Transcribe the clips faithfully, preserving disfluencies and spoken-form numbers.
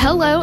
Hello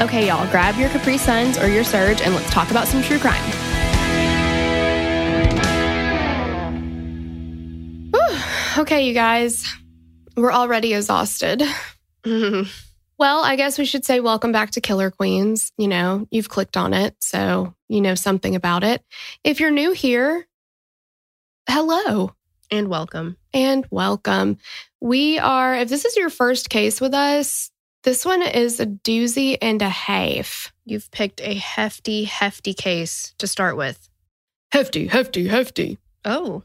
Okay, y'all, grab your Capri Suns or your Surge and let's talk about some true crime. Whew. Okay, you guys, we're already exhausted. Mm-hmm. Well, I guess we should say welcome back to Killer Queens. You know, you've clicked on it, so you know something about it. If you're new here, hello. And welcome. And welcome. We are, if this is your first case with us, this one is a doozy and a half. You've picked a hefty, hefty case to start with. Hefty, hefty, hefty. Oh.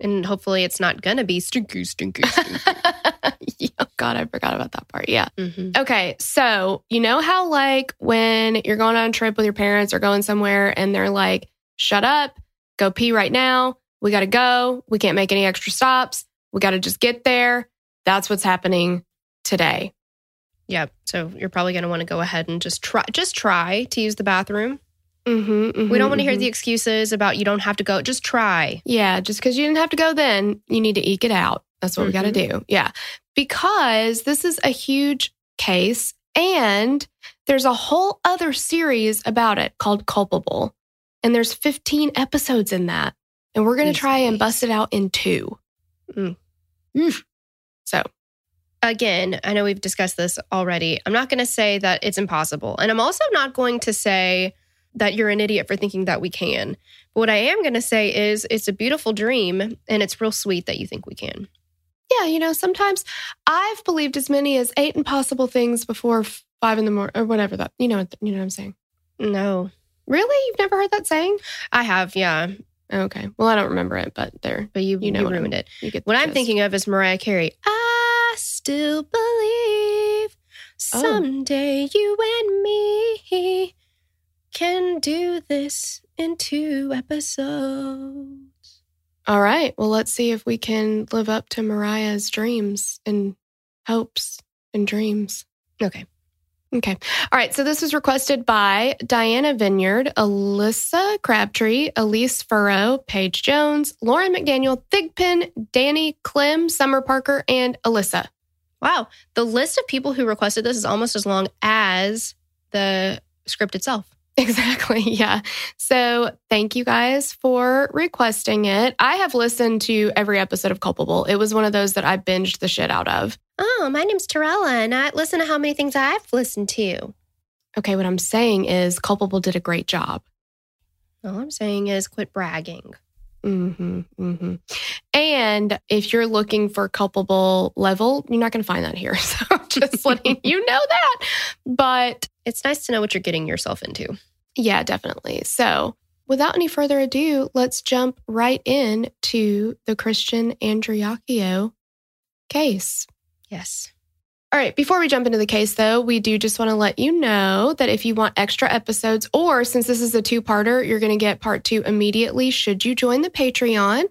And hopefully it's not going to be stinky, stinky, stinky. Oh, God, I forgot about that part. Yeah. Mm-hmm. Okay, so you know how like when you're going on a trip with your parents or going somewhere and they're like, shut up, go pee right now. We got to go. We can't make any extra stops. We got to just get there. That's what's happening today. Yeah, so you're probably going to want to go ahead and just try just try to use the bathroom. Mm-hmm, mm-hmm, we don't want to mm-hmm. hear the excuses about you don't have to go. Just try. Yeah, just because you didn't have to go then, you need to eke it out. That's what mm-hmm. we got to do. Yeah, because this is a huge case and there's a whole other series about it called Culpable. And there's fifteen episodes in that. And we're going to try and bust it out in two. Mm. Mm. So... Again, I know we've discussed this already. I'm not going to say that it's impossible. And I'm also not going to say that you're an idiot for thinking that we can. But what I am going to say is it's a beautiful dream and it's real sweet that you think we can. Yeah, you know, sometimes I've believed as many as eight impossible things before five in the morning or whatever that, you know, you know what I'm saying? No. Really? You've never heard that saying? I have, yeah. Okay. Well, I don't remember it, but there. But you, you, know you ruined I'm, it. You get what I'm thinking of is Mariah Carey. Ah! Still believe someday oh. you and me can do this in two episodes. All right. Well, let's see if we can live up to Mariah's dreams and hopes and dreams. Okay. Okay. All right. So this was requested by Diana Vineyard, Alyssa Crabtree, Elise Furrow, Paige Jones, Lauren McDaniel, Thigpen, Danny Clem, Summer Parker, and Alyssa. Wow. The list of people who requested this is almost as long as the script itself. Exactly. Yeah. So thank you guys for requesting it. I have listened to every episode of Culpable. It was one of those that I binged the shit out of. Oh, my name's Torella, and I listen to how many things I've listened to. Okay, what I'm saying is Culpable did a great job. All I'm saying is quit bragging. Mm-hmm, mm-hmm. And if you're looking for Culpable level, you're not going to find that here. So just letting you know that. But it's nice to know what you're getting yourself into. Yeah, definitely. So without any further ado, let's jump right in to the Christian Andreacchio case. Yes. All right. Before we jump into the case, though, we do just want to let you know that if you want extra episodes or since this is a two-parter, you're going to get part two immediately should you join the Patreon.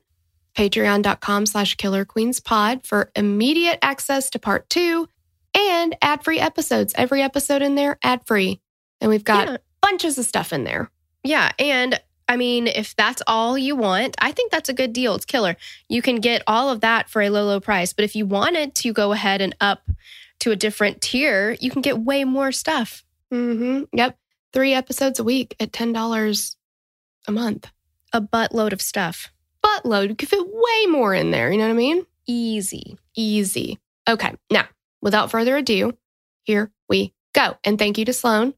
patreon.com slash killerqueenspod for immediate access to part two and ad-free episodes. Every episode in there, ad-free. And we've got yeah. bunches of stuff in there. Yeah, and I mean, if that's all you want, I think that's a good deal. It's killer. You can get all of that for a low, low price. But if you wanted to go ahead and up to a different tier, you can get way more stuff. Mm-hmm. Yep. Three episodes a week at ten dollars a month. A buttload of stuff. Buttload. You could fit way more in there. You know what I mean? Easy. Easy. Okay. Now, without further ado, here we go. And thank you to Sloan,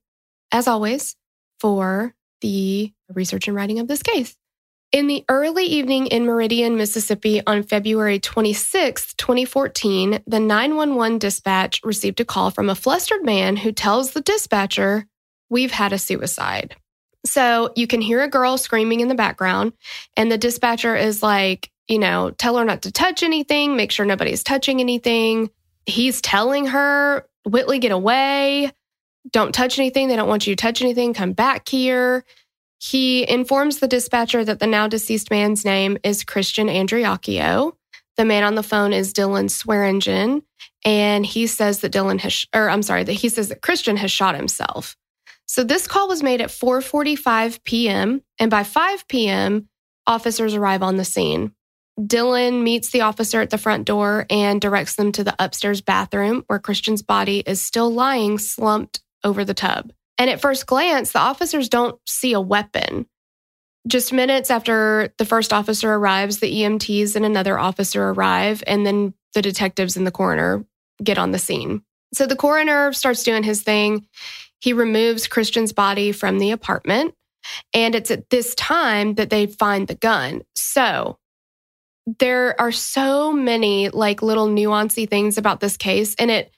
as always, for the research and writing of this case. In the early evening in Meridian, Mississippi, on February twenty-sixth, twenty fourteen, the nine one one dispatch received a call from a flustered man who tells the dispatcher, "We've had a suicide." So you can hear a girl screaming in the background, and the dispatcher is like, you know, tell her not to touch anything, make sure nobody's touching anything. He's telling her, Whitley, get away. Don't touch anything. They don't want you to touch anything. Come back here. He informs the dispatcher that the now deceased man's name is Christian Andreacchio. The man on the phone is Dylan Swearingen, and he says that Dylan has, or I'm sorry, that he says that Christian has shot himself. So this call was made at four forty-five p.m. and by five p.m., officers arrive on the scene. Dylan meets the officer at the front door and directs them to the upstairs bathroom where Christian's body is still lying slumped over the tub. And at first glance, the officers don't see a weapon. Just minutes after the first officer arrives, the E M Ts and another officer arrive, and then the detectives and the coroner get on the scene. So the coroner starts doing his thing. He removes Christian's body from the apartment, and it's at this time that they find the gun. So there are so many like little nuancy things about this case, and it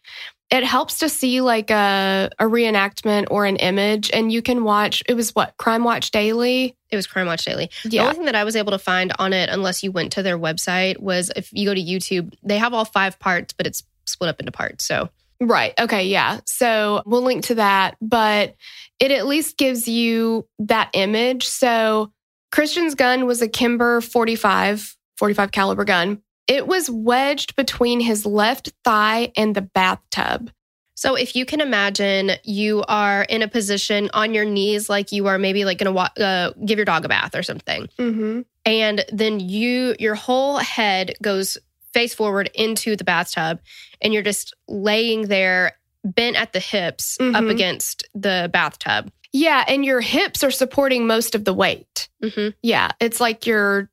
it helps to see like a, a reenactment or an image, and you can watch, it was what, Crime Watch Daily? It was Crime Watch Daily. Yeah. The only thing that I was able to find on it, unless you went to their website, was if you go to YouTube, they have all five parts, but it's split up into parts, so. Right, okay, yeah. So we'll link to that, but it at least gives you that image. So Christian's gun was a Kimber forty-five, forty-five caliber gun. It was wedged between his left thigh and the bathtub. So if you can imagine, you are in a position on your knees like you are maybe like going to uh, give your dog a bath or something. Mm-hmm. And then you, your whole head goes face forward into the bathtub, and you're just laying there bent at the hips, mm-hmm, up against the bathtub. Yeah, and your hips are supporting most of the weight. Mm-hmm. Yeah, it's like you're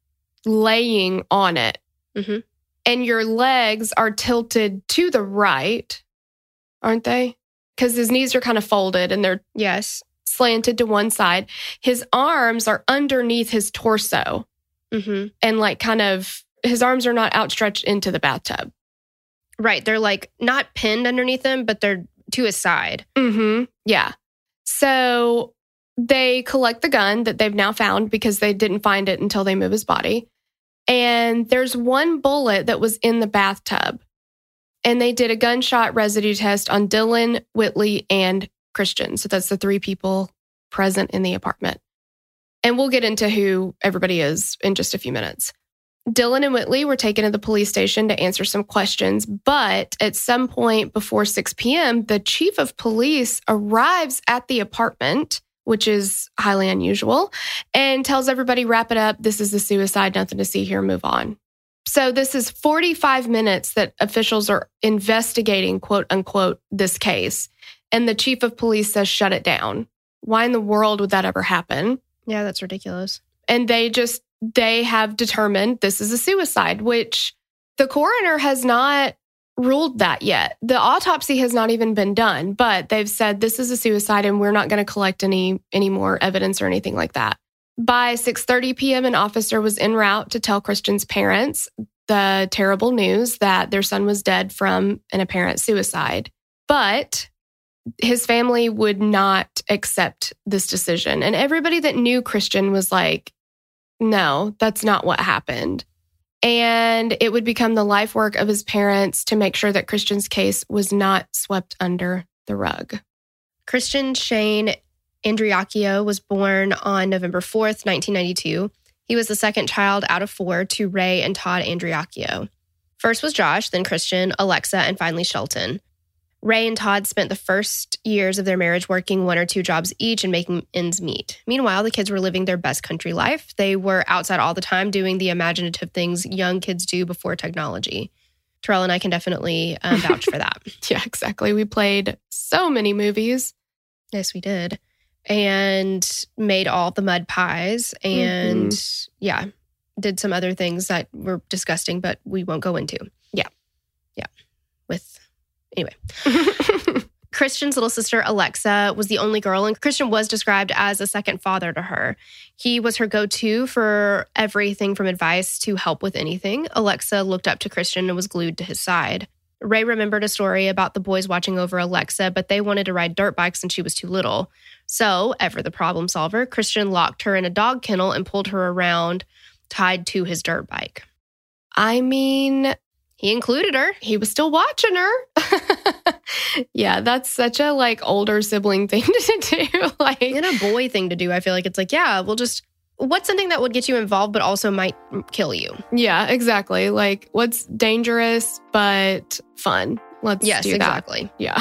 laying on it. Mm-hmm. And your legs are tilted to the right, aren't they? Because his knees are kind of folded and they're yes slanted to one side. His arms are underneath his torso, mm-hmm, and like kind of his arms are not outstretched into the bathtub. Right. They're like not pinned underneath him, but they're to his side. Mm-hmm. Yeah. So they collect the gun that they've now found because they didn't find it until they move his body. And there's one bullet that was in the bathtub. And they did a gunshot residue test on Dylan, Whitley, and Christian. So that's the three people present in the apartment. And we'll get into who everybody is in just a few minutes. Dylan and Whitley were taken to the police station to answer some questions. But at some point before six p.m., the chief of police arrives at the apartment, which is highly unusual, and tells everybody, wrap it up. This is a suicide. Nothing to see here. Move on. So this is forty-five minutes that officials are investigating, quote unquote, this case. And the chief of police says, shut it down. Why in the world would that ever happen? Yeah, that's ridiculous. And they just, they have determined this is a suicide, which the coroner has not ruled that yet. The autopsy has not even been done, but they've said this is a suicide and we're not going to collect any any more evidence or anything like that. By six thirty p.m., an officer was en route to tell Christian's parents the terrible news that their son was dead from an apparent suicide. But his family would not accept this decision. And everybody that knew Christian was like, no, that's not what happened. And it would become the life work of his parents to make sure that Christian's case was not swept under the rug. Christian Shane Andreacchio was born on November fourth, nineteen ninety-two. He was the second child out of four to Rae and Todd Andreacchio. First was Josh, then Christian, Alexa, and finally Shelton. Rae and Todd spent the first years of their marriage working one or two jobs each and making ends meet. Meanwhile, the kids were living their best country life. They were outside all the time doing the imaginative things young kids do before technology. Terrell and I can definitely um, vouch for that. Yeah, exactly. We played so many movies. Yes, we did. And made all the mud pies and, mm-hmm. yeah, did some other things that were disgusting, but we won't go into. Yeah. Yeah. With... Anyway, Christian's little sister, Alexa, was the only girl, and Christian was described as a second father to her. He was her go-to for everything from advice to help with anything. Alexa looked up to Christian and was glued to his side. Rae remembered a story about the boys watching over Alexa, but they wanted to ride dirt bikes and she was too little. So, ever the problem solver, Christian locked her in a dog kennel and pulled her around, tied to his dirt bike. I mean... He included her. He was still watching her. Yeah, that's such a like older sibling thing to do. Like, and a boy thing to do. I feel like it's like, yeah, we'll just, what's something that would get you involved but also might kill you? Yeah, exactly. Like, what's dangerous but fun? Let's yes, do that. Yes, exactly. Yeah.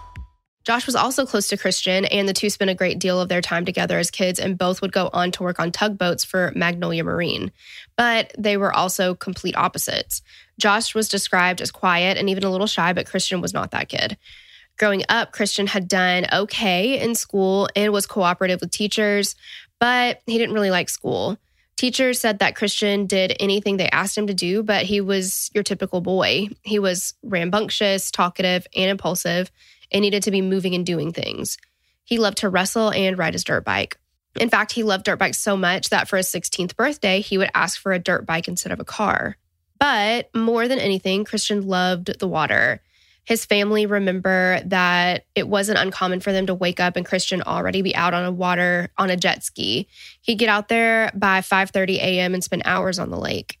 Josh was also close to Christian, and the two spent a great deal of their time together as kids, and both would go on to work on tugboats for Magnolia Marine. But they were also complete opposites. Josh was described as quiet and even a little shy, but Christian was not that kid. Growing up, Christian had done okay in school and was cooperative with teachers, but he didn't really like school. Teachers said that Christian did anything they asked him to do, but he was your typical boy. He was rambunctious, talkative, and impulsive, and needed to be moving and doing things. He loved to wrestle and ride his dirt bike. In fact, he loved dirt bikes so much that for his sixteenth birthday, he would ask for a dirt bike instead of a car. But more than anything, Christian loved the water. His family remember that it wasn't uncommon for them to wake up and Christian already be out on a water, on a jet ski. He'd get out there by five thirty a.m. and spend hours on the lake.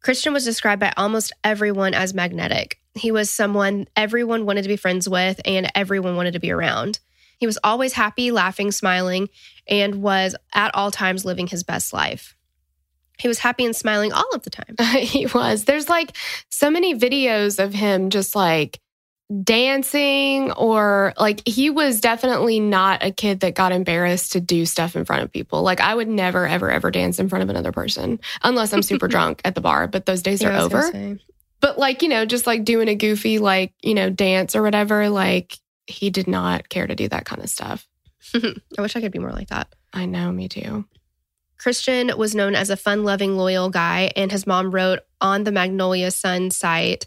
Christian was described by almost everyone as magnetic. He was someone everyone wanted to be friends with and everyone wanted to be around. He was always happy, laughing, smiling, and was at all times living his best life. He was happy and smiling all of the time. He was. There's like so many videos of him just like dancing, or like he was definitely not a kid that got embarrassed to do stuff in front of people. Like I would never, ever, ever dance in front of another person unless I'm super drunk at the bar, but those days yeah, are over. But like, you know, just like doing a goofy, like, you know, dance or whatever, like he did not care to do that kind of stuff. I wish I could be more like that. I know, me too. Christian was known as a fun-loving, loyal guy, and his mom wrote on the Magnolia Sun site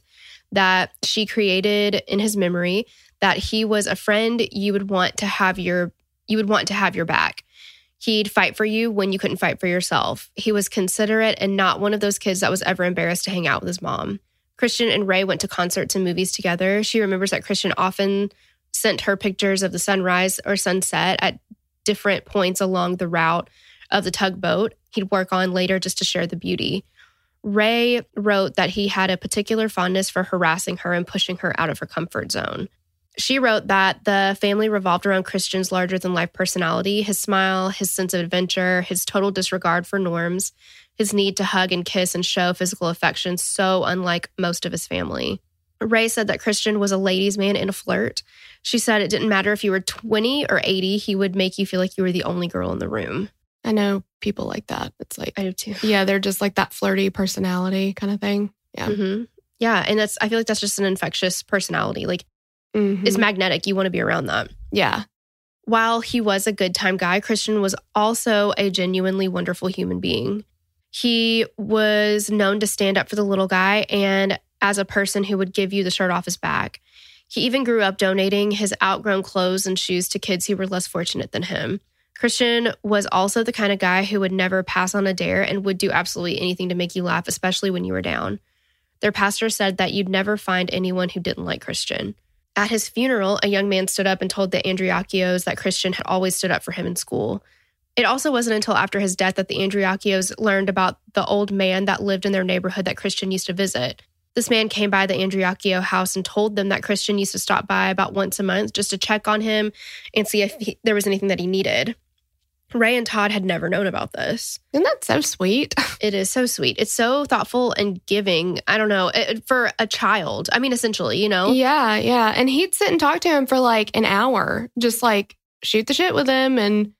that she created in his memory that he was a friend you would want to have your you would want to have your back. He'd fight for you when you couldn't fight for yourself. He was considerate and not one of those kids that was ever embarrassed to hang out with his mom. Christian and Rae went to concerts and movies together. She remembers that Christian often sent her pictures of the sunrise or sunset at different points along the route of the tugboat he'd work on later just to share the beauty. Rae wrote that he had a particular fondness for harassing her and pushing her out of her comfort zone. She wrote that the family revolved around Christian's larger-than-life personality, his smile, his sense of adventure, his total disregard for norms, his need to hug and kiss and show physical affection so unlike most of his family. Rae said that Christian was a ladies' man and a flirt. She said it didn't matter if you were twenty or eighty, he would make you feel like you were the only girl in the room. I know people like that. It's like, I do too. Yeah, they're just like that flirty personality kind of thing. Yeah. Mm-hmm. Yeah, and that's I feel like that's just an infectious personality. Like, mm-hmm. It's magnetic. You want to be around that. Yeah. While he was a good time guy, Christian was also a genuinely wonderful human being. He was known to stand up for the little guy and as a person who would give you the shirt off his back. He even grew up donating his outgrown clothes and shoes to kids who were less fortunate than him. Christian was also the kind of guy who would never pass on a dare and would do absolutely anything to make you laugh, especially when you were down. Their pastor said that you'd never find anyone who didn't like Christian. At his funeral, a young man stood up and told the Andreacchios that Christian had always stood up for him in school. It also wasn't until after his death that the Andreacchios learned about the old man that lived in their neighborhood that Christian used to visit. This man came by the Andreacchio house and told them that Christian used to stop by about once a month just to check on him and see if he, there was anything that he needed. Rae and Todd had never known about this. Isn't that so sweet? It is so sweet. It's so thoughtful and giving. I don't know, it, for a child. I mean, essentially, you know? Yeah, yeah. And he'd sit and talk to him for like an hour, just like shoot the shit with him and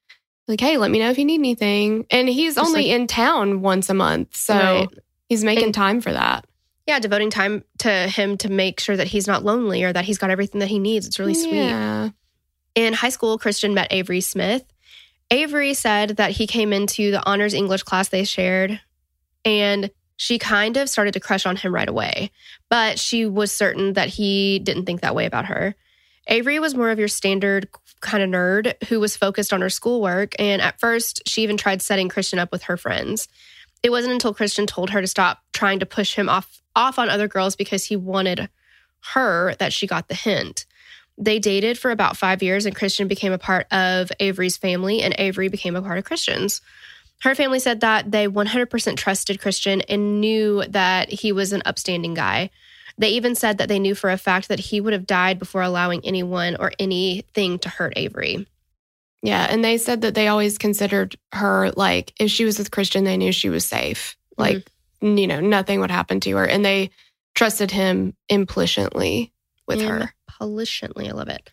like, hey, let me know if you need anything. And he's just only like, in town once a month. So right. He's making and, time for that. Yeah, devoting time to him to make sure that he's not lonely or that he's got everything that he needs. It's really sweet. Yeah. In high school, Christian met Avery Smith. Avery said that he came into the honors English class they shared, and she kind of started to crush on him right away, but she was certain that he didn't think that way about her. Avery was more of your standard kind of nerd who was focused on her schoolwork, and at first, she even tried setting Christian up with her friends. It wasn't until Christian told her to stop trying to push him off, off on other girls because he wanted her that she got the hint. They dated for about five years, and Christian became a part of Avery's family, and Avery became a part of Christian's. Her family said that they one hundred percent trusted Christian and knew that he was an upstanding guy. They even said that they knew for a fact that he would have died before allowing anyone or anything to hurt Avery. Yeah, and they said that they always considered her, like, if she was with Christian, they knew she was safe. Like, mm-hmm. you know, nothing would happen to her, and they trusted him implicitly with mm-hmm. her. Polishantly, I love it.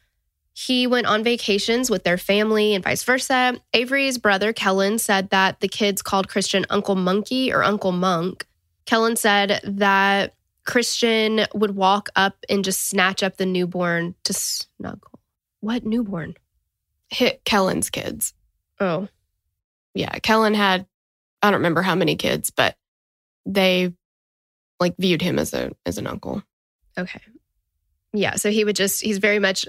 He went on vacations with their family and vice versa. Avery's brother, Kellen, said that the kids called Christian Uncle Monkey or Uncle Monk. Kellen said that Christian would walk up and just snatch up the newborn to snuggle. What newborn? Hit Kellen's kids. Oh. Yeah, Kellen had, I don't remember how many kids, but they like viewed him as a as an uncle. Okay. Yeah, so he would just, he's very much,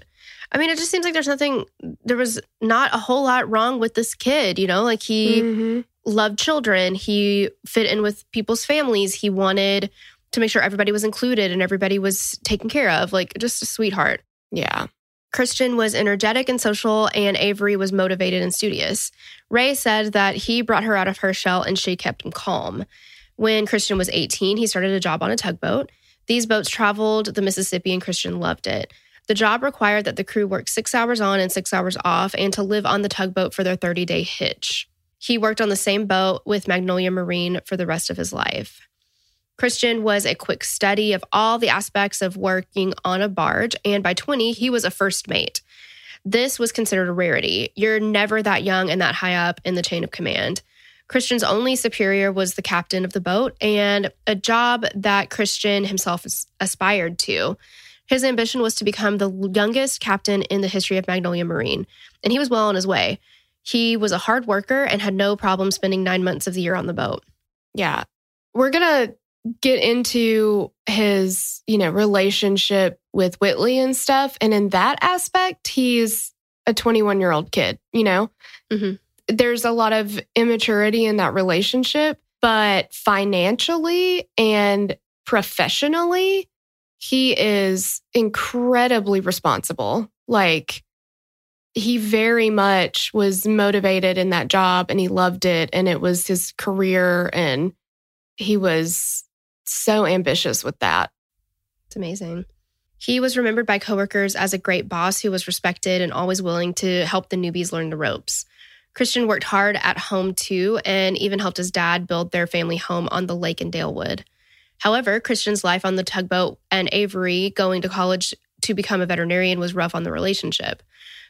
I mean, it just seems like there's nothing, there was not a whole lot wrong with this kid, you know? Like, he mm-hmm. loved children. He fit in with people's families. He wanted to make sure everybody was included and everybody was taken care of. Like, just a sweetheart. Yeah. Christian was energetic and social, and Avery was motivated and studious. Rae said that he brought her out of her shell, and she kept him calm. When Christian was eighteen, he started a job on a tugboat. These boats traveled the Mississippi, and Christian loved it. The job required that the crew work six hours on and six hours off and to live on the tugboat for their thirty-day hitch. He worked on the same boat with Magnolia Marine for the rest of his life. Christian was a quick study of all the aspects of working on a barge, and by twenty, he was a first mate. This was considered a rarity. You're never that young and that high up in the chain of command. Christian's only superior was the captain of the boat, and a job that Christian himself aspired to. His ambition was to become the youngest captain in the history of Magnolia Marine, and he was well on his way. He was a hard worker and had no problem spending nine months of the year on the boat. Yeah. We're going to get into his, you know, relationship with Whitley and stuff, and in that aspect, he's a twenty-one-year-old kid, you know? Mm-hmm. There's a lot of immaturity in that relationship, but financially and professionally, he is incredibly responsible. Like, he very much was motivated in that job and he loved it and it was his career and he was so ambitious with that. It's amazing. He was remembered by coworkers as a great boss who was respected and always willing to help the newbies learn the ropes. Christian worked hard at home too and even helped his dad build their family home on the lake in Dalewood. However, Christian's life on the tugboat and Avery going to college to become a veterinarian was rough on the relationship.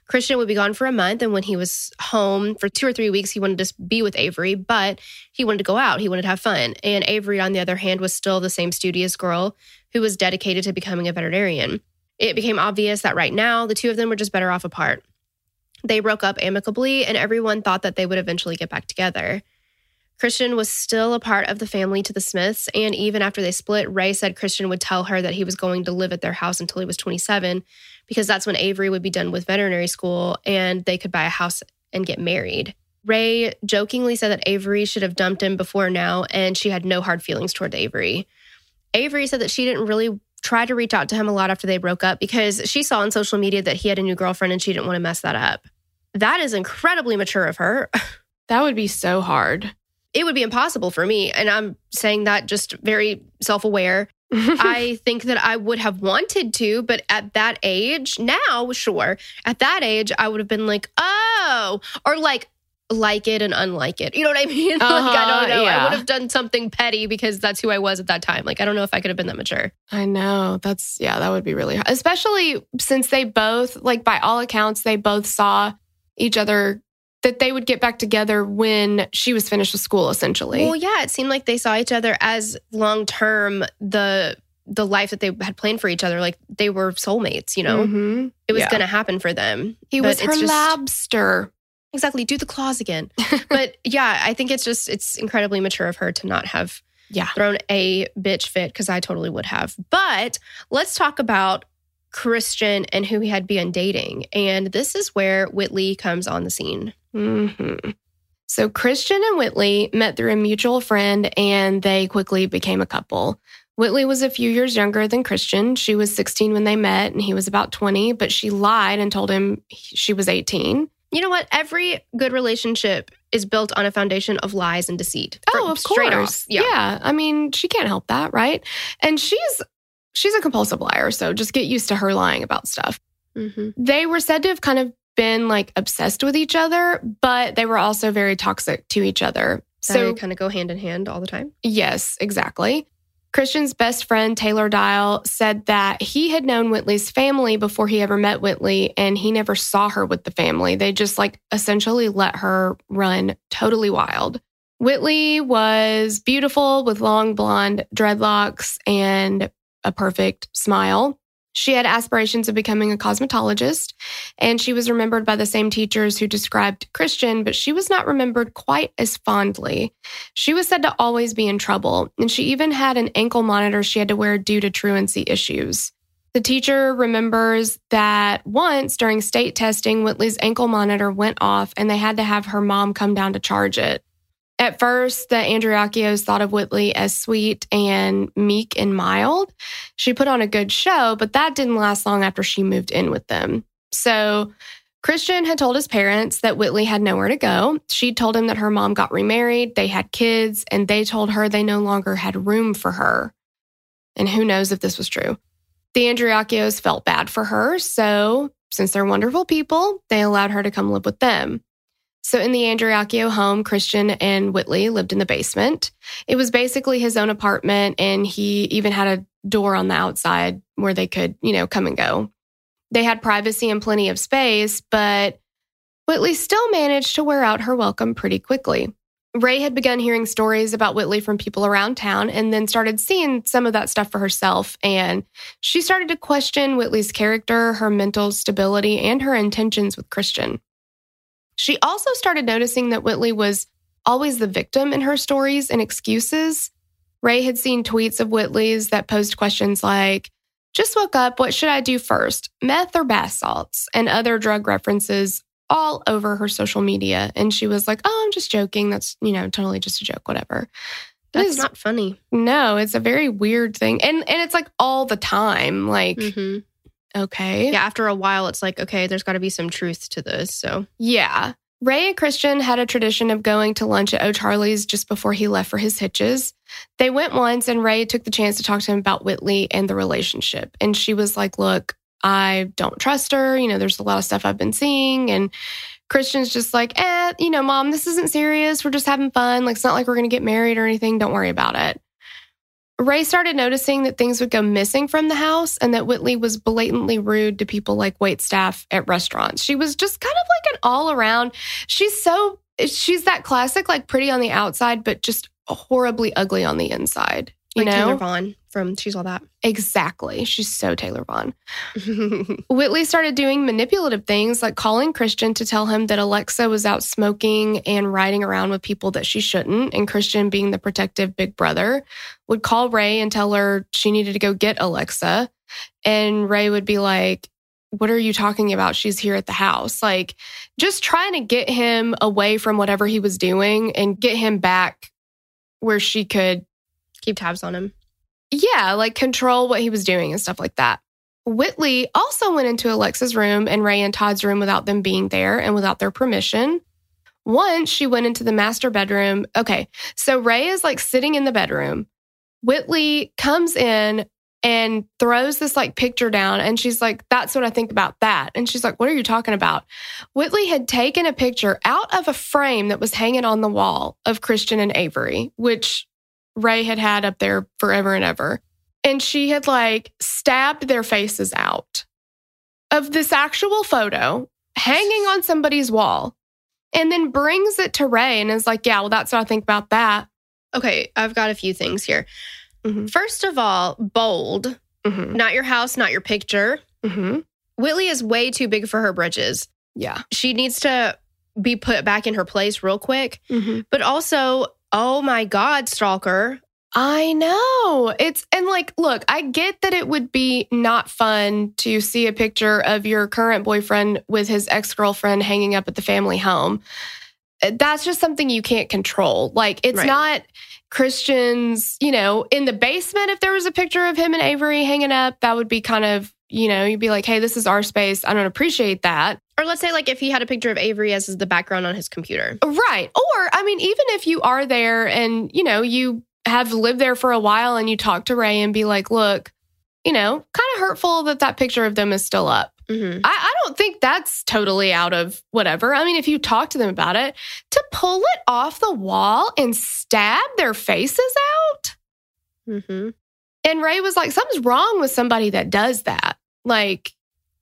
Christian would be gone for a month, and when he was home for two or three weeks, he wanted to be with Avery, but he wanted to go out. He wanted to have fun. And Avery, on the other hand, was still the same studious girl who was dedicated to becoming a veterinarian. It became obvious that right now, the two of them were just better off apart. They broke up amicably, and everyone thought that they would eventually get back together. Christian was still a part of the family to the Smiths, and even after they split, Rae said Christian would tell her that he was going to live at their house until he was twenty-seven, because that's when Avery would be done with veterinary school and they could buy a house and get married. Rae jokingly said that Avery should have dumped him before now, and she had no hard feelings toward Avery. Avery said that she didn't really try to reach out to him a lot after they broke up because she saw on social media that he had a new girlfriend and she didn't want to mess that up. That is incredibly mature of her. That would be so hard. It would be impossible for me. And I'm saying that just very self-aware. I think that I would have wanted to, but at that age, now, sure. At that age, I would have been like, oh, or like, like it and unlike it. You know what I mean? Uh-huh, like, I don't know. Yeah. I would have done something petty because that's who I was at that time. Like, I don't know if I could have been that mature. I know. That's, yeah, that would be really hard. Especially since they both, like by all accounts, they both saw each other that they would get back together when she was finished with school, essentially. Well, yeah, it seemed like they saw each other as long-term the the life that they had planned for each other. Like, they were soulmates, you know? Mm-hmm. It was yeah. going to happen for them. He was her just, lobster. Exactly. Do the claws again. But yeah, I think it's just, it's incredibly mature of her to not have yeah. thrown a bitch fit, because I totally would have. But let's talk about Christian and who he had been dating. And this is where Whitley comes on the scene. Mm-hmm. So Christian and Whitley met through a mutual friend and they quickly became a couple. Whitley was a few years younger than Christian. She was sixteen when they met and he was about twenty, but she lied and told him she was eighteen. You know what? Every good relationship is built on a foundation of lies and deceit. Oh, of course. Straight off. Yeah. yeah. I mean, she can't help that, right? And she's she's a compulsive liar, so just get used to her lying about stuff. Mm-hmm. They were said to have kind of been like obsessed with each other, but they were also very toxic to each other. That so kind of go hand in hand all the time. Yes, exactly. Christian's best friend, Taylor Dial, said that he had known Whitley's family before he ever met Whitley, and he never saw her with the family. They just like essentially let her run totally wild. Whitley was beautiful with long blonde dreadlocks and a perfect smile. She had aspirations of becoming a cosmetologist, and she was remembered by the same teachers who described Christian, but she was not remembered quite as fondly. She was said to always be in trouble, and she even had an ankle monitor she had to wear due to truancy issues. The teacher remembers that once during state testing, Whitley's ankle monitor went off, and they had to have her mom come down to charge it. At first, the Andreacchios thought of Whitley as sweet and meek and mild. She put on a good show, but that didn't last long after she moved in with them. So Christian had told his parents that Whitley had nowhere to go. She told him that her mom got remarried, they had kids, and they told her they no longer had room for her. And who knows if this was true. The Andreacchios felt bad for her, so since they're wonderful people, they allowed her to come live with them. So in the Andreacchio home, Christian and Whitley lived in the basement. It was basically his own apartment, and he even had a door on the outside where they could, you know, come and go. They had privacy and plenty of space, but Whitley still managed to wear out her welcome pretty quickly. Rae had begun hearing stories about Whitley from people around town and then started seeing some of that stuff for herself, and she started to question Whitley's character, her mental stability, and her intentions with Christian. She also started noticing that Whitley was always the victim in her stories and excuses. Rae had seen tweets of Whitley's that posed questions like, just woke up, what should I do first, meth or bath salts, and other drug references all over her social media. And she was like, oh, I'm just joking. That's, you know, totally just a joke, whatever. That's it's, not funny. No, it's a very weird thing. And and it's like all the time, like, mm-hmm. Okay. Yeah, after a while, it's like, okay, there's got to be some truth to this, so. Yeah. Rae and Christian had a tradition of going to lunch at O'Charlie's just before he left for his hitches. They went once, and Rae took the chance to talk to him about Whitley and the relationship. And she was like, look, I don't trust her. You know, there's a lot of stuff I've been seeing. And Christian's just like, eh, you know, Mom, this isn't serious. We're just having fun. Like, it's not like we're going to get married or anything. Don't worry about it. Rae started noticing that things would go missing from the house and that Whitley was blatantly rude to people like waitstaff at restaurants. She was just kind of like an all around. She's so, she's that classic, like pretty on the outside, but just horribly ugly on the inside. You like know? Taylor Vaughn from She's All That. Exactly. She's so Taylor Vaughn. Whitley started doing manipulative things like calling Christian to tell him that Alexa was out smoking and riding around with people that she shouldn't. And Christian, being the protective big brother, would call Rae and tell her she needed to go get Alexa. And Rae would be like, what are you talking about? She's here at the house. Like, just trying to get him away from whatever he was doing and get him back where she could keep tabs on him. Yeah, like control what he was doing and stuff like that. Whitley also went into Alexa's room and Rae and Todd's room without them being there and without their permission. Once she went into the master bedroom. Okay, so Rae is like sitting in the bedroom. Whitley comes in and throws this like picture down and she's like, that's what I think about that. And she's like, what are you talking about? Whitley had taken a picture out of a frame that was hanging on the wall of Christian and Avery, which Rae had had up there forever and ever. And she had like stabbed their faces out of this actual photo hanging on somebody's wall, and then brings it to Rae and is like, yeah, well, that's what I think about that. Okay, I've got a few things here. Mm-hmm. First of all, bold. Mm-hmm. Not your house, not your picture. Mm-hmm. Whitley is way too big for her britches. Yeah. She needs to be put back in her place real quick. Mm-hmm. But also, oh my God, stalker. I know. It's, and like, look, I get that it would be not fun to see a picture of your current boyfriend with his ex-girlfriend hanging up at the family home. That's just something you can't control. Like, it's right. Not Christian's, you know, in the basement. If there was a picture of him and Avery hanging up, that would be kind of, you know, you'd be like, hey, this is our space. I don't appreciate that. Or let's say like if he had a picture of Avery as the background on his computer. Right. Or, I mean, even if you are there and, you know, you have lived there for a while and you talk to Rae and be like, look, you know, kind of hurtful that that picture of them is still up. Mm-hmm. I, I don't think that's totally out of whatever. I mean, if you talk to them about it, to pull it off the wall and stab their faces out. Mm-hmm. And Rae was like, something's wrong with somebody that does that. Like,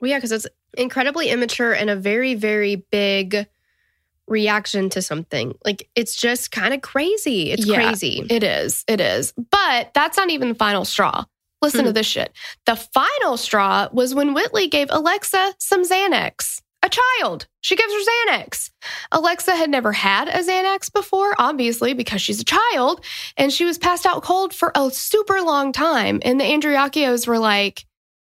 well, yeah, because it's incredibly immature and a very, very big reaction to something. Like, it's just kind of crazy. It's yeah, crazy. It is. It is. But that's not even the final straw. Listen mm-hmm. to this shit. The final straw was when Whitley gave Alexa some Xanax. A child. She gives her Xanax. Alexa had never had a Xanax before, obviously, because she's a child, and she was passed out cold for a super long time. And the Andreacchios were like,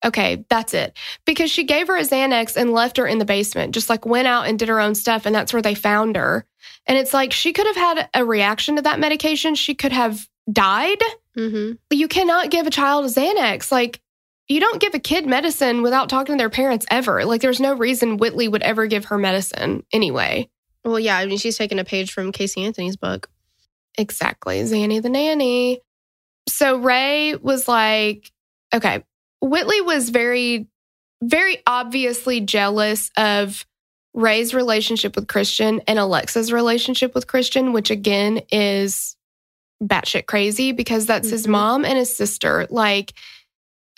okay, that's it. Because she gave her a Xanax and left her in the basement, just like went out and did her own stuff. And that's where they found her. And it's like, she could have had a reaction to that medication. She could have died. Mm-hmm. You cannot give a child a Xanax. Like, you don't give a kid medicine without talking to their parents ever. Like, there's no reason Whitley would ever give her medicine anyway. Well, yeah. I mean, she's taking a page from Casey Anthony's book. Exactly. Zanny the nanny. So Rae was like, okay. Whitley was very, very obviously jealous of Ray's relationship with Christian and Alexa's relationship with Christian, which again is batshit crazy because that's mm-hmm. his mom and his sister. Like,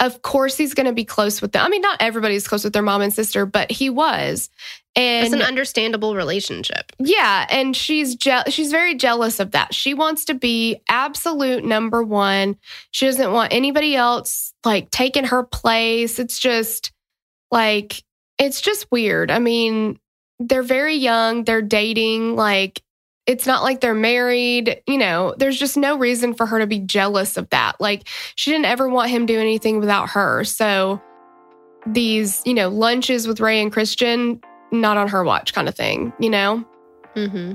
of course he's going to be close with them. I mean, not everybody's close with their mom and sister, but he was. And it's an understandable relationship. Yeah, and she's je- she's very jealous of that. She wants to be absolute number one. She doesn't want anybody else like taking her place. It's just like, it's just weird. I mean, they're very young. They're dating. Like, it's not like they're married. You know, there's just no reason for her to be jealous of that. Like, she didn't ever want him to do anything without her. So these, you know, lunches with Rae and Christian, not on her watch kind of thing, you know? Mm-hmm.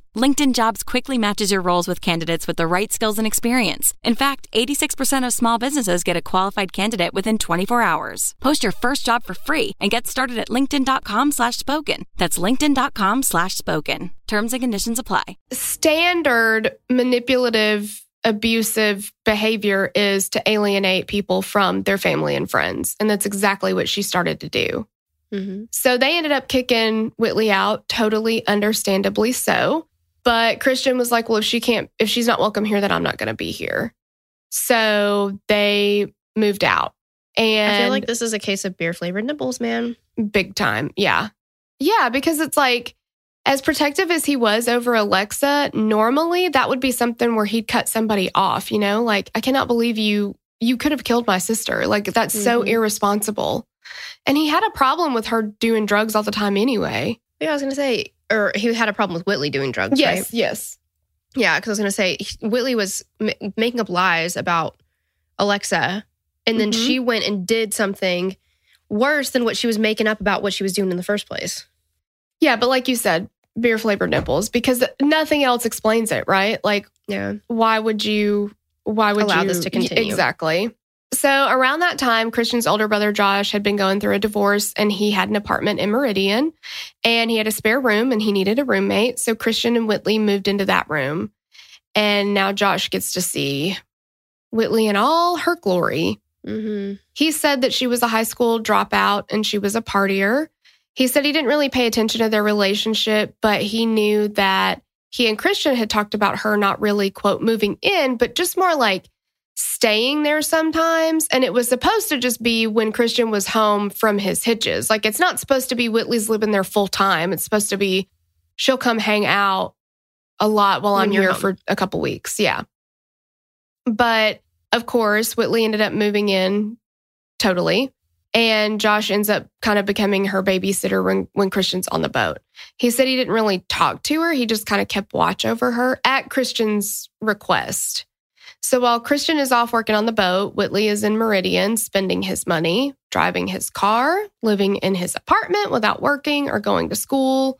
LinkedIn Jobs quickly matches your roles with candidates with the right skills and experience. In fact, eighty-six percent of small businesses get a qualified candidate within twenty-four hours. Post your first job for free and get started at linkedin.com slash spoken. That's linkedin.com slash spoken. Terms and conditions apply. Standard manipulative, abusive behavior is to alienate people from their family and friends. And that's exactly what she started to do. Mm-hmm. So they ended up kicking Whitley out, totally understandably so. But Christian was like, well, if she can't, if she's not welcome here, then I'm not going to be here. So they moved out. And I feel like this is a case of beer flavored nipples, man. Big time. Yeah. Yeah. Because it's like, as protective as he was over Alexa, normally that would be something where he'd cut somebody off, you know, like, I cannot believe you, you could have killed my sister. Like, that's mm-hmm. so irresponsible. And he had a problem with her doing drugs all the time anyway. Yeah. I was going to say, or he had a problem with Whitley doing drugs, yes, right? Yes, yeah, because I was going to say, Whitley was m- making up lies about Alexa, and then mm-hmm. she went and did something worse than what she was making up about what she was doing in the first place. Yeah, but like you said, beer-flavored nipples, because nothing else explains it, right? Like, yeah. why would you... Why would Allow you... Allow this to continue. Exactly. So around that time, Christian's older brother, Josh, had been going through a divorce, and he had an apartment in Meridian, and he had a spare room, and he needed a roommate. So Christian and Whitley moved into that room, and now Josh gets to see Whitley in all her glory. Mm-hmm. He said that she was a high school dropout, and she was a partier. He said he didn't really pay attention to their relationship, but he knew that he and Christian had talked about her not really, quote, moving in, but just more like staying there sometimes. And it was supposed to just be when Christian was home from his hitches. Like, it's not supposed to be Whitley's living there full time. It's supposed to be she'll come hang out a lot while when I'm here home. For a couple weeks. Yeah. But of course, Whitley ended up moving in totally. And Josh ends up kind of becoming her babysitter when, when Christian's on the boat. He said he didn't really talk to her. He just kind of kept watch over her at Christian's request. So while Christian is off working on the boat, Whitley is in Meridian spending his money, driving his car, living in his apartment without working or going to school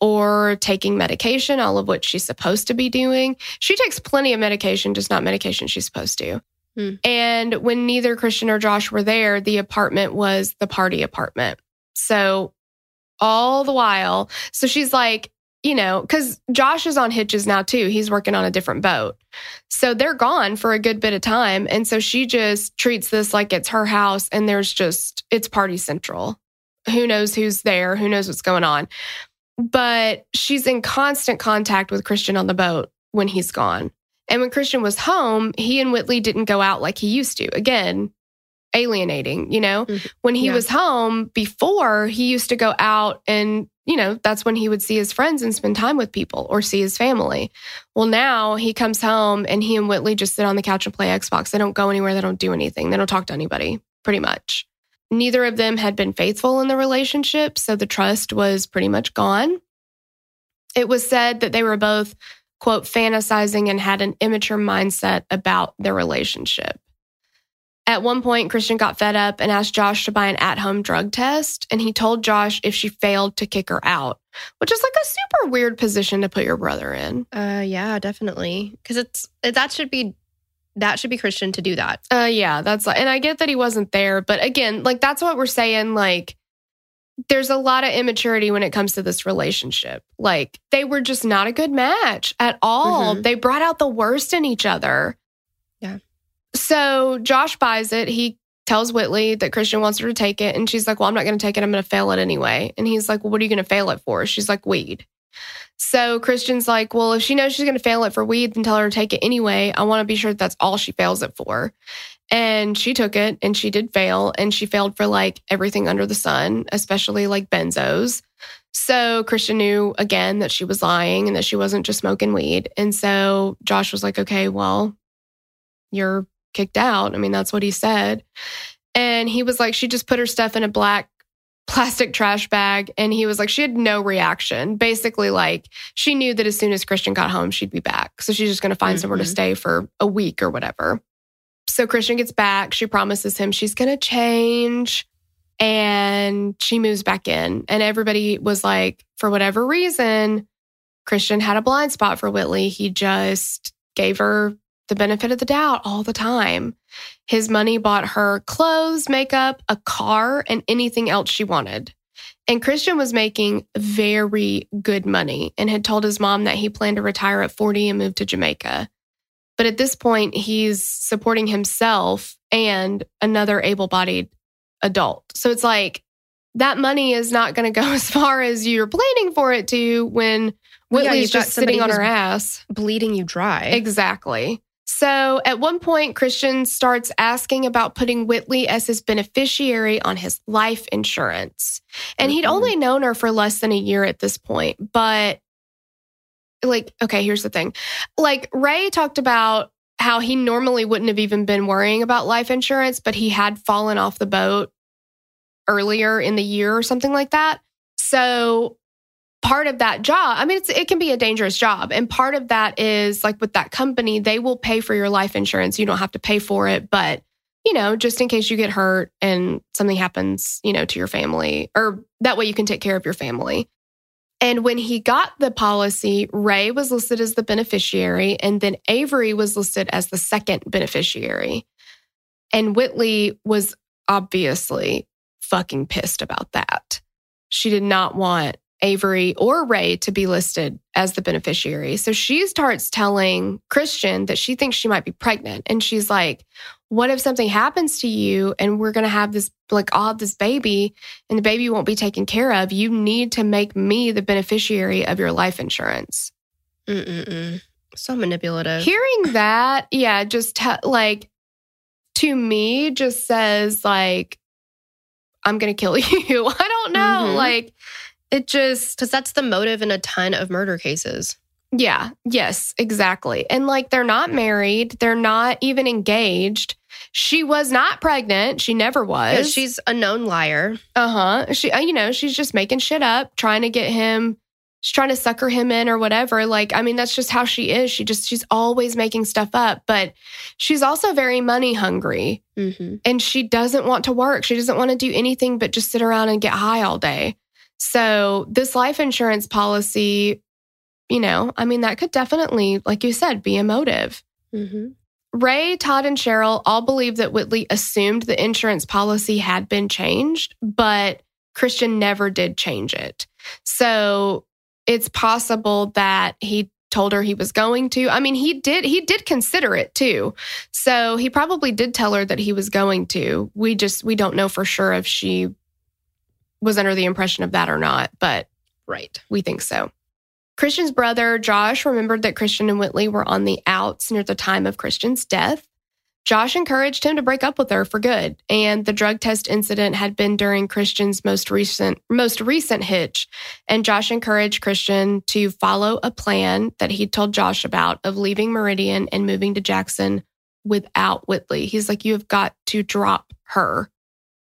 or taking medication, all of which she's supposed to be doing. She takes plenty of medication, just not medication she's supposed to. Hmm. And when neither Christian or Josh were there, the apartment was the party apartment. So all the while, so she's like, you know, because Josh is on hitches now too. He's working on a different boat. So they're gone for a good bit of time. And so she just treats this like it's her house and there's just, it's party central. Who knows who's there? Who knows what's going on? But she's in constant contact with Christian on the boat when he's gone. And when Christian was home, he and Whitley didn't go out like he used to. Again, alienating, you know? Mm-hmm. When he yeah. was home before, he used to go out and, you know, that's when he would see his friends and spend time with people or see his family. Well, now he comes home and he and Whitley just sit on the couch and play Xbox. They don't go anywhere. They don't do anything. They don't talk to anybody, pretty much. Neither of them had been faithful in the relationship, so the trust was pretty much gone. It was said that they were both, quote, fantasizing and had an immature mindset about their relationship. At one point, Christian got fed up and asked Josh to buy an at-home drug test, and he told Josh if she failed to kick her out, which is like a super weird position to put your brother in. Uh, yeah, definitely, because it's that should be that should be Christian to do that. Uh, yeah, that's and I get that he wasn't there, but again, like that's what we're saying. Like, there's a lot of immaturity when it comes to this relationship. Like, they were just not a good match at all. Mm-hmm. They brought out the worst in each other. Yeah. So Josh buys it. He tells Whitley that Christian wants her to take it. And she's like, well, I'm not going to take it. I'm going to fail it anyway. And he's like, well, what are you going to fail it for? She's like, weed. So Christian's like, well, if she knows she's going to fail it for weed, then tell her to take it anyway. I want to be sure that's all she fails it for. And she took it and she did fail. And she failed for like everything under the sun, especially like benzos. So Christian knew again that she was lying and that she wasn't just smoking weed. And so Josh was like, okay, well, you're kicked out. I mean, that's what he said. And he was like, she just put her stuff in a black plastic trash bag. And he was like, she had no reaction. Basically, like, she knew that as soon as Christian got home, she'd be back. So she's just going to find mm-hmm. somewhere to stay for a week or whatever. So Christian gets back. She promises him she's going to change. And she moves back in. And everybody was like, for whatever reason, Christian had a blind spot for Whitley. He just gave her the benefit of the doubt all the time. His money bought her clothes, makeup, a car, and anything else she wanted. And Christian was making very good money and had told his mom that he planned to retire at forty and move to Jamaica. But at this point, he's supporting himself and another able-bodied adult. So it's like, that money is not going to go as far as you're planning for it to when Whitley's yeah, just sitting on her ass. Bleeding you dry. Exactly. So at one point, Christian starts asking about putting Whitley as his beneficiary on his life insurance. And mm-hmm. he'd only known her for less than a year at this point. But like, okay, here's the thing. Like, Rae talked about how he normally wouldn't have even been worrying about life insurance, but he had fallen off the boat earlier in the year or something like that. So part of that job, I mean, it's, it can be a dangerous job. And part of that is like with that company, they will pay for your life insurance. You don't have to pay for it, but you know, just in case you get hurt and something happens, you know, to your family, or that way you can take care of your family. And when he got the policy, Rae was listed as the beneficiary, and then Avery was listed as the second beneficiary. And Whitley was obviously fucking pissed about that. She did not want Avery or Rae to be listed as the beneficiary. So she starts telling Christian that she thinks she might be pregnant. And she's like, what if something happens to you and we're going to have this, like, I'll have this baby and the baby won't be taken care of. You need to make me the beneficiary of your life insurance. Mm-mm-mm. So manipulative. Hearing that, yeah, just t- like, to me, just says like, I'm going to kill you. I don't know. Mm-hmm. Like, it just... because that's the motive in a ton of murder cases. Yeah. Yes, exactly. And like, they're not married. They're not even engaged. She was not pregnant. She never was. Yeah, she's a known liar. Uh-huh. She, you know, she's just making shit up, trying to get him, she's trying to sucker him in or whatever. Like, I mean, that's just how she is. She just, she's always making stuff up, but she's also very money hungry mm-hmm. and she doesn't want to work. She doesn't want to do anything but just sit around and get high all day. So this life insurance policy, you know, I mean, that could definitely, like you said, be a motive. Mm-hmm. Rae, Todd, and Cheryl all believe that Whitley assumed the insurance policy had been changed, but Christian never did change it. So it's possible that he told her he was going to. I mean, he did he did consider it too. So he probably did tell her that he was going to. We just, we don't know for sure if she was under the impression of that or not, but right, we think so. Christian's brother, Josh, remembered that Christian and Whitley were on the outs near the time of Christian's death. Josh encouraged him to break up with her for good, and the drug test incident had been during Christian's most recent most recent hitch, and Josh encouraged Christian to follow a plan that he told Josh about of leaving Meridian and moving to Jackson without Whitley. He's like, you have got to drop her.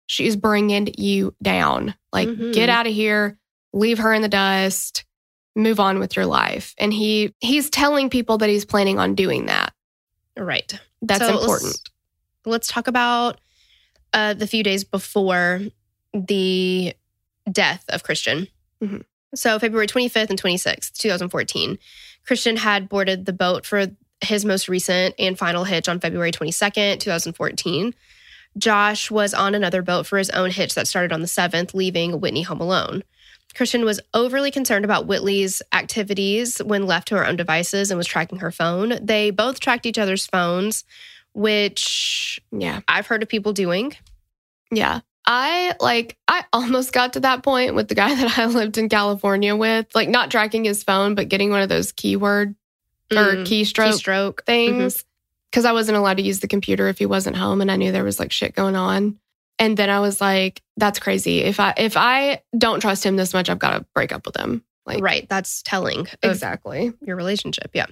She's bringing you down. Like, mm-hmm. get out of here, leave her in the dust, move on with your life. And he he's telling people that he's planning on doing that. Right. That's so important. Let's, let's talk about uh, the few days before the death of Christian. Mm-hmm. So February twenty-fifth and twenty-sixth, twenty fourteen, Christian had boarded the boat for his most recent and final hitch on February twenty-second, twenty fourteen. Josh was on another boat for his own hitch that started on the seventh, leaving Whitney home alone. Christian was overly concerned about Whitley's activities when left to her own devices and was tracking her phone. They both tracked each other's phones, which yeah, I've heard of people doing. Yeah. I like, I almost got to that point with the guy that I lived in California with, like not tracking his phone, but getting one of those keyword or mm, keystroke, keystroke things because mm-hmm. I wasn't allowed to use the computer if he wasn't home and I knew there was like shit going on. And then I was like, that's crazy. If I if I don't trust him this much, I've got to break up with him. Like, right. That's telling. Exactly. Your relationship. Yeah.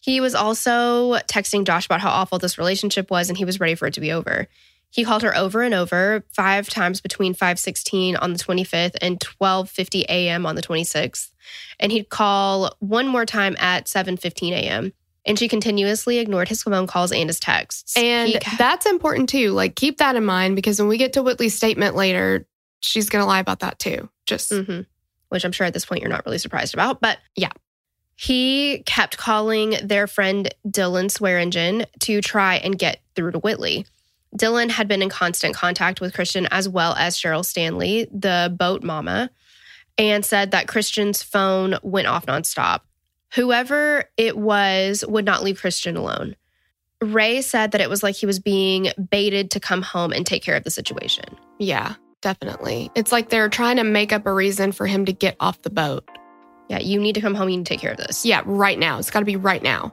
He was also texting Josh about how awful this relationship was, and he was ready for it to be over. He called her over and over five times between five sixteen on the twenty-fifth and twelve fifty a.m. on the twenty-sixth. And he'd call one more time at seven fifteen a.m., and she continuously ignored his phone calls and his texts. And he, that's important too. Like, keep that in mind because when we get to Whitley's statement later, she's going to lie about that too. Just, mm-hmm. which I'm sure at this point you're not really surprised about. But yeah, he kept calling their friend Dylan Swearingen to try and get through to Whitley. Dylan had been in constant contact with Christian as well as Cheryl Stanley, the boat mama, and said that Christian's phone went off nonstop. Whoever it was would not leave Christian alone. Rae said that it was like he was being baited to come home and take care of the situation. Yeah, definitely. It's like they're trying to make up a reason for him to get off the boat. Yeah, you need to come home. You need to take care of this. Yeah, right now. It's got to be right now.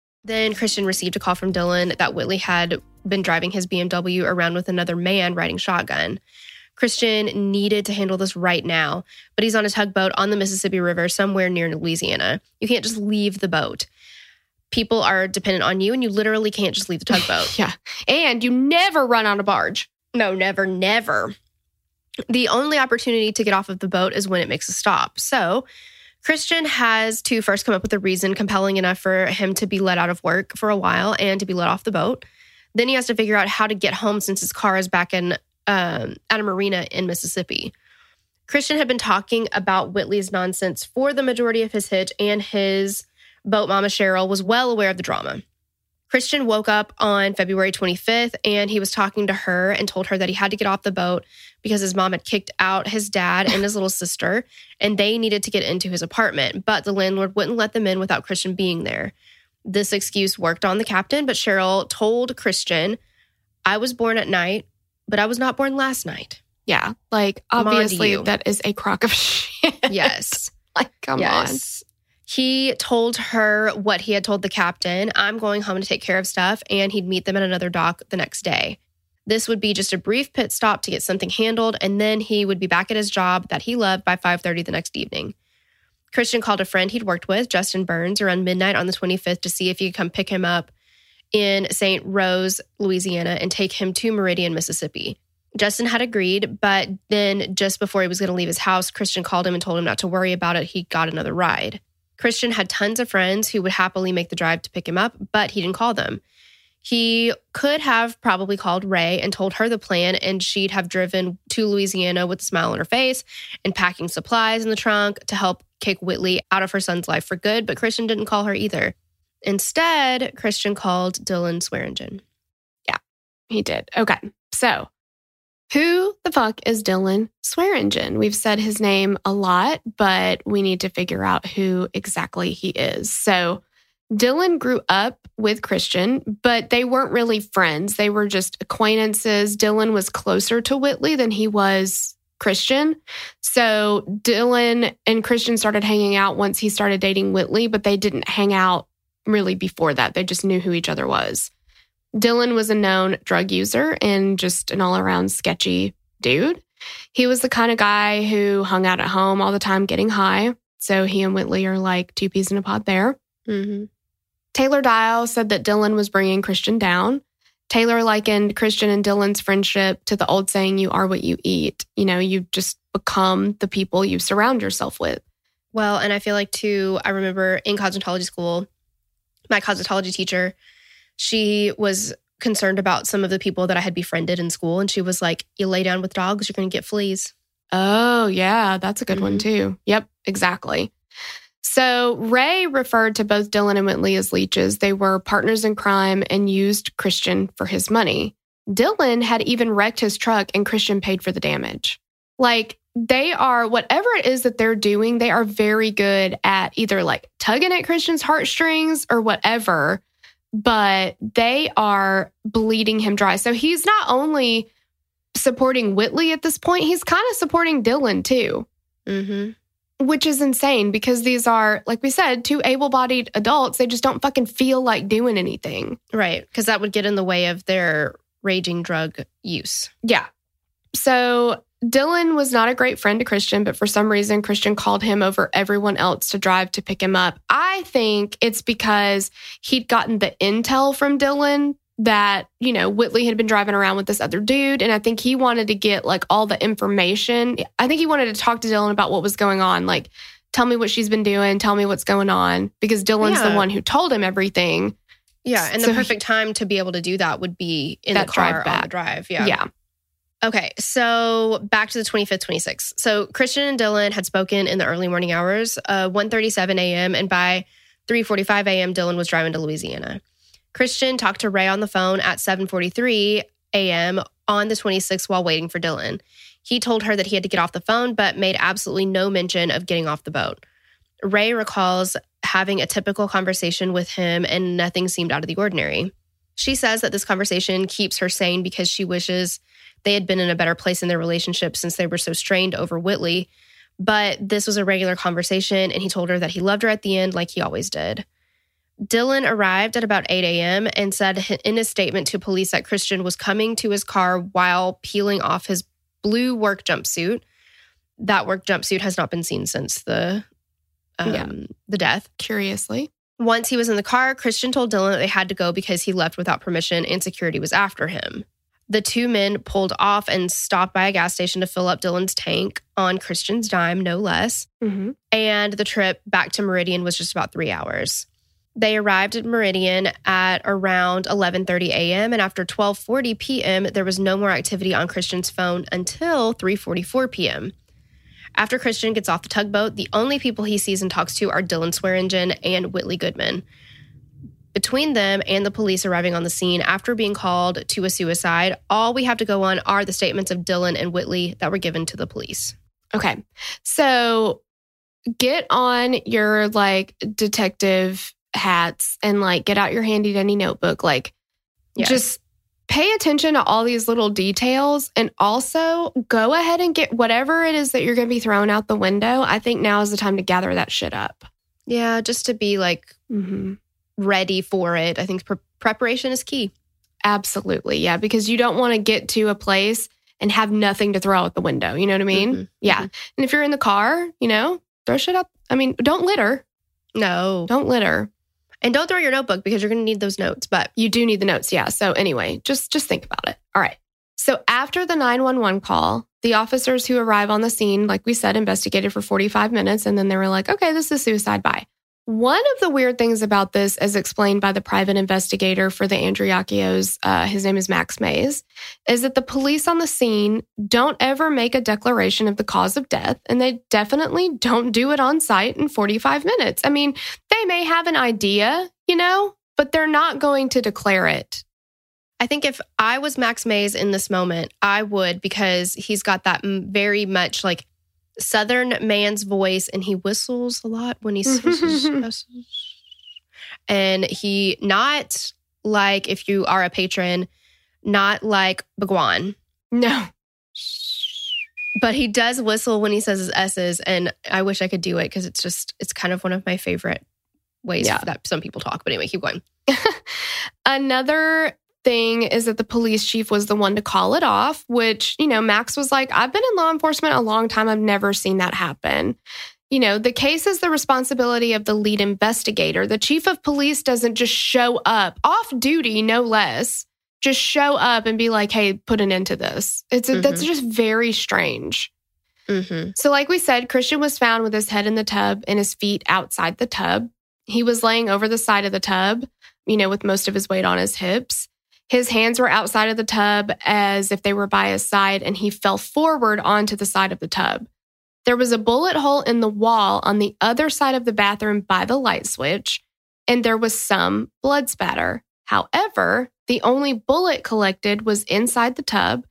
Then Christian received a call from Dylan that Whitley had been driving his B M W around with another man riding shotgun. Christian needed to handle this right now, but he's on his tugboat on the Mississippi River somewhere near Louisiana. You can't just leave the boat. People are dependent on you, and you literally can't just leave the tugboat. Yeah. And you never run on a barge. No, never, never. The only opportunity to get off of the boat is when it makes a stop. So Christian has to first come up with a reason compelling enough for him to be let out of work for a while and to be let off the boat. Then he has to figure out how to get home since his car is back in um, at a marina in Mississippi. Christian had been talking about Whitley's nonsense for the majority of his hitch, and his boat mama, Cheryl, was well aware of the drama. Christian woke up on February twenty-fifth, and he was talking to her and told her that he had to get off the boat because his mom had kicked out his dad and his little sister, and they needed to get into his apartment, but the landlord wouldn't let them in without Christian being there. This excuse worked on the captain, but Cheryl told Christian, "I was born at night, but I was not born last night." Yeah, like, obviously that is a crock of shit. Yes. Like, come yes. on. He told her what he had told the captain: "I'm going home to take care of stuff," and he'd meet them at another dock the next day. This would be just a brief pit stop to get something handled, and then he would be back at his job that he loved by five thirty the next evening. Christian called a friend he'd worked with, Justin Burns, around midnight on the twenty-fifth to see if he could come pick him up in Saint Rose, Louisiana, and take him to Meridian, Mississippi. Justin had agreed, but then just before he was going to leave his house, Christian called him and told him not to worry about it. He got another ride. Christian had tons of friends who would happily make the drive to pick him up, but he didn't call them. He could have probably called Rae and told her the plan, and she'd have driven to Louisiana with a smile on her face and packing supplies in the trunk to help kick Whitley out of her son's life for good, but Christian didn't call her either. Instead, Christian called Dylan Swearingen. Yeah, he did. Okay, so who the fuck is Dylan Swearingen? We've said his name a lot, but we need to figure out who exactly he is. So Dylan grew up with Christian, but they weren't really friends. They were just acquaintances. Dylan was closer to Whitley than he was Christian. So Dylan and Christian started hanging out once he started dating Whitley, but they didn't hang out really before that. They just knew who each other was. Dylan was a known drug user and just an all-around sketchy dude. He was the kind of guy who hung out at home all the time getting high. So he and Whitley are like two peas in a pod there. Mm-hmm. Taylor Dial said that Dylan was bringing Christian down. Taylor likened Christian and Dylan's friendship to the old saying, "You are what you eat." You know, you just become the people you surround yourself with. Well, and I feel like too, I remember in cosmetology school, my cosmetology teacher, she was concerned about some of the people that I had befriended in school. And she was like, "You lay down with dogs, you're going to get fleas." Oh, yeah. That's a good mm-hmm. one too. Yep, exactly. So Rae referred to both Dylan and Whitley as leeches. They were partners in crime and used Christian for his money. Dylan had even wrecked his truck and Christian paid for the damage. Like, they are, whatever it is that they're doing, they are very good at either like tugging at Christian's heartstrings or whatever, but they are bleeding him dry. So he's not only supporting Whitley at this point, he's kind of supporting Dylan too, mm-hmm. which is insane because these are, like we said, two able-bodied adults. They just don't fucking feel like doing anything. Right, because that would get in the way of their raging drug use. Yeah. So Dylan was not a great friend to Christian, but for some reason, Christian called him over everyone else to drive to pick him up. I think it's because he'd gotten the intel from Dylan that, you know, Whitley had been driving around with this other dude. And I think he wanted to get like all the information. I think he wanted to talk to Dylan about what was going on. Like, tell me what she's been doing. Tell me what's going on. Because Dylan's yeah. the one who told him everything. Yeah. And so the perfect he, time to be able to do that would be in the car drive back. on the drive. Yeah. Yeah. Okay, so back to the twenty-fifth, twenty-sixth. So Christian and Dylan had spoken in the early morning hours, uh, one thirty-seven a.m., and by three forty-five a.m., Dylan was driving to Louisiana. Christian talked to Rae on the phone at seven forty-three a.m. on the twenty-sixth while waiting for Dylan. He told her that he had to get off the phone, but made absolutely no mention of getting off the boat. Rae recalls having a typical conversation with him, and nothing seemed out of the ordinary. She says that this conversation keeps her sane because she wishes they had been in a better place in their relationship since they were so strained over Whitley. But this was a regular conversation, and he told her that he loved her at the end like he always did. Dylan arrived at about eight a.m. and said in his statement to police that Christian was coming to his car while peeling off his blue work jumpsuit. That work jumpsuit has not been seen since the um, yeah. the death. Curiously. Once he was in the car, Christian told Dylan that they had to go because he left without permission and security was after him. The two men pulled off and stopped by a gas station to fill up Dylan's tank on Christian's dime, no less. Mm-hmm. And the trip back to Meridian was just about three hours. They arrived at Meridian at around eleven thirty a.m. and after twelve forty p.m., there was no more activity on Christian's phone until three forty-four p.m. After Christian gets off the tugboat, the only people he sees and talks to are Dylan Swearingen and Whitley Goodman. Between them and the police arriving on the scene after being called to a suicide, all we have to go on are the statements of Dylan and Whitley that were given to the police. Okay, so get on your, like, detective hats and, like, get out your handy-dandy notebook. Like, yes. Just pay attention to all these little details and also go ahead and get whatever it is that you're going to be throwing out the window. I think now is the time to gather that shit up. Yeah, just to be, like... Mm-hmm. ready for it. I think pre- preparation is key. Absolutely. Yeah. Because you don't want to get to a place and have nothing to throw out the window. You know what I mean? Mm-hmm. Yeah. Mm-hmm. And if you're in the car, you know, throw shit up. I mean, don't litter. No. Don't litter. And don't throw your notebook because you're going to need those notes, but you do need the notes. Yeah. So anyway, just, just think about it. All right. So after the nine one one call, the officers who arrive on the scene, like we said, investigated for forty-five minutes. And then they were like, okay, this is suicide. Bye. One of the weird things about this, as explained by the private investigator for the Andreacchios, uh, his name is Max Mays, is that the police on the scene don't ever make a declaration of the cause of death, and they definitely don't do it on site in forty-five minutes. I mean, they may have an idea, you know, but they're not going to declare it. I think if I was Max Mays in this moment, I would, because he's got that very much like Southern man's voice, and he whistles a lot when he whistles. And he, not like if you are a patron, not like Bhagwan. No. But he does whistle when he says his S's, and I wish I could do it because it's just, it's kind of one of my favorite ways yeah. that some people talk. But anyway, keep going. Another thing is that the police chief was the one to call it off, which, you know, Max was like, I've been in law enforcement a long time. I've never seen that happen. You know, the case is the responsibility of the lead investigator. The chief of police doesn't just show up, off duty, no less, just show up and be like, hey, put an end to this. It's mm-hmm. That's just very strange. Mm-hmm. So like we said, Christian was found with his head in the tub and his feet outside the tub. He was laying over the side of the tub, you know, with most of his weight on his hips. His hands were outside of the tub as if they were by his side, and he fell forward onto the side of the tub. There was a bullet hole in the wall on the other side of the bathroom by the light switch, and there was some blood spatter. However, the only bullet collected was inside the tub,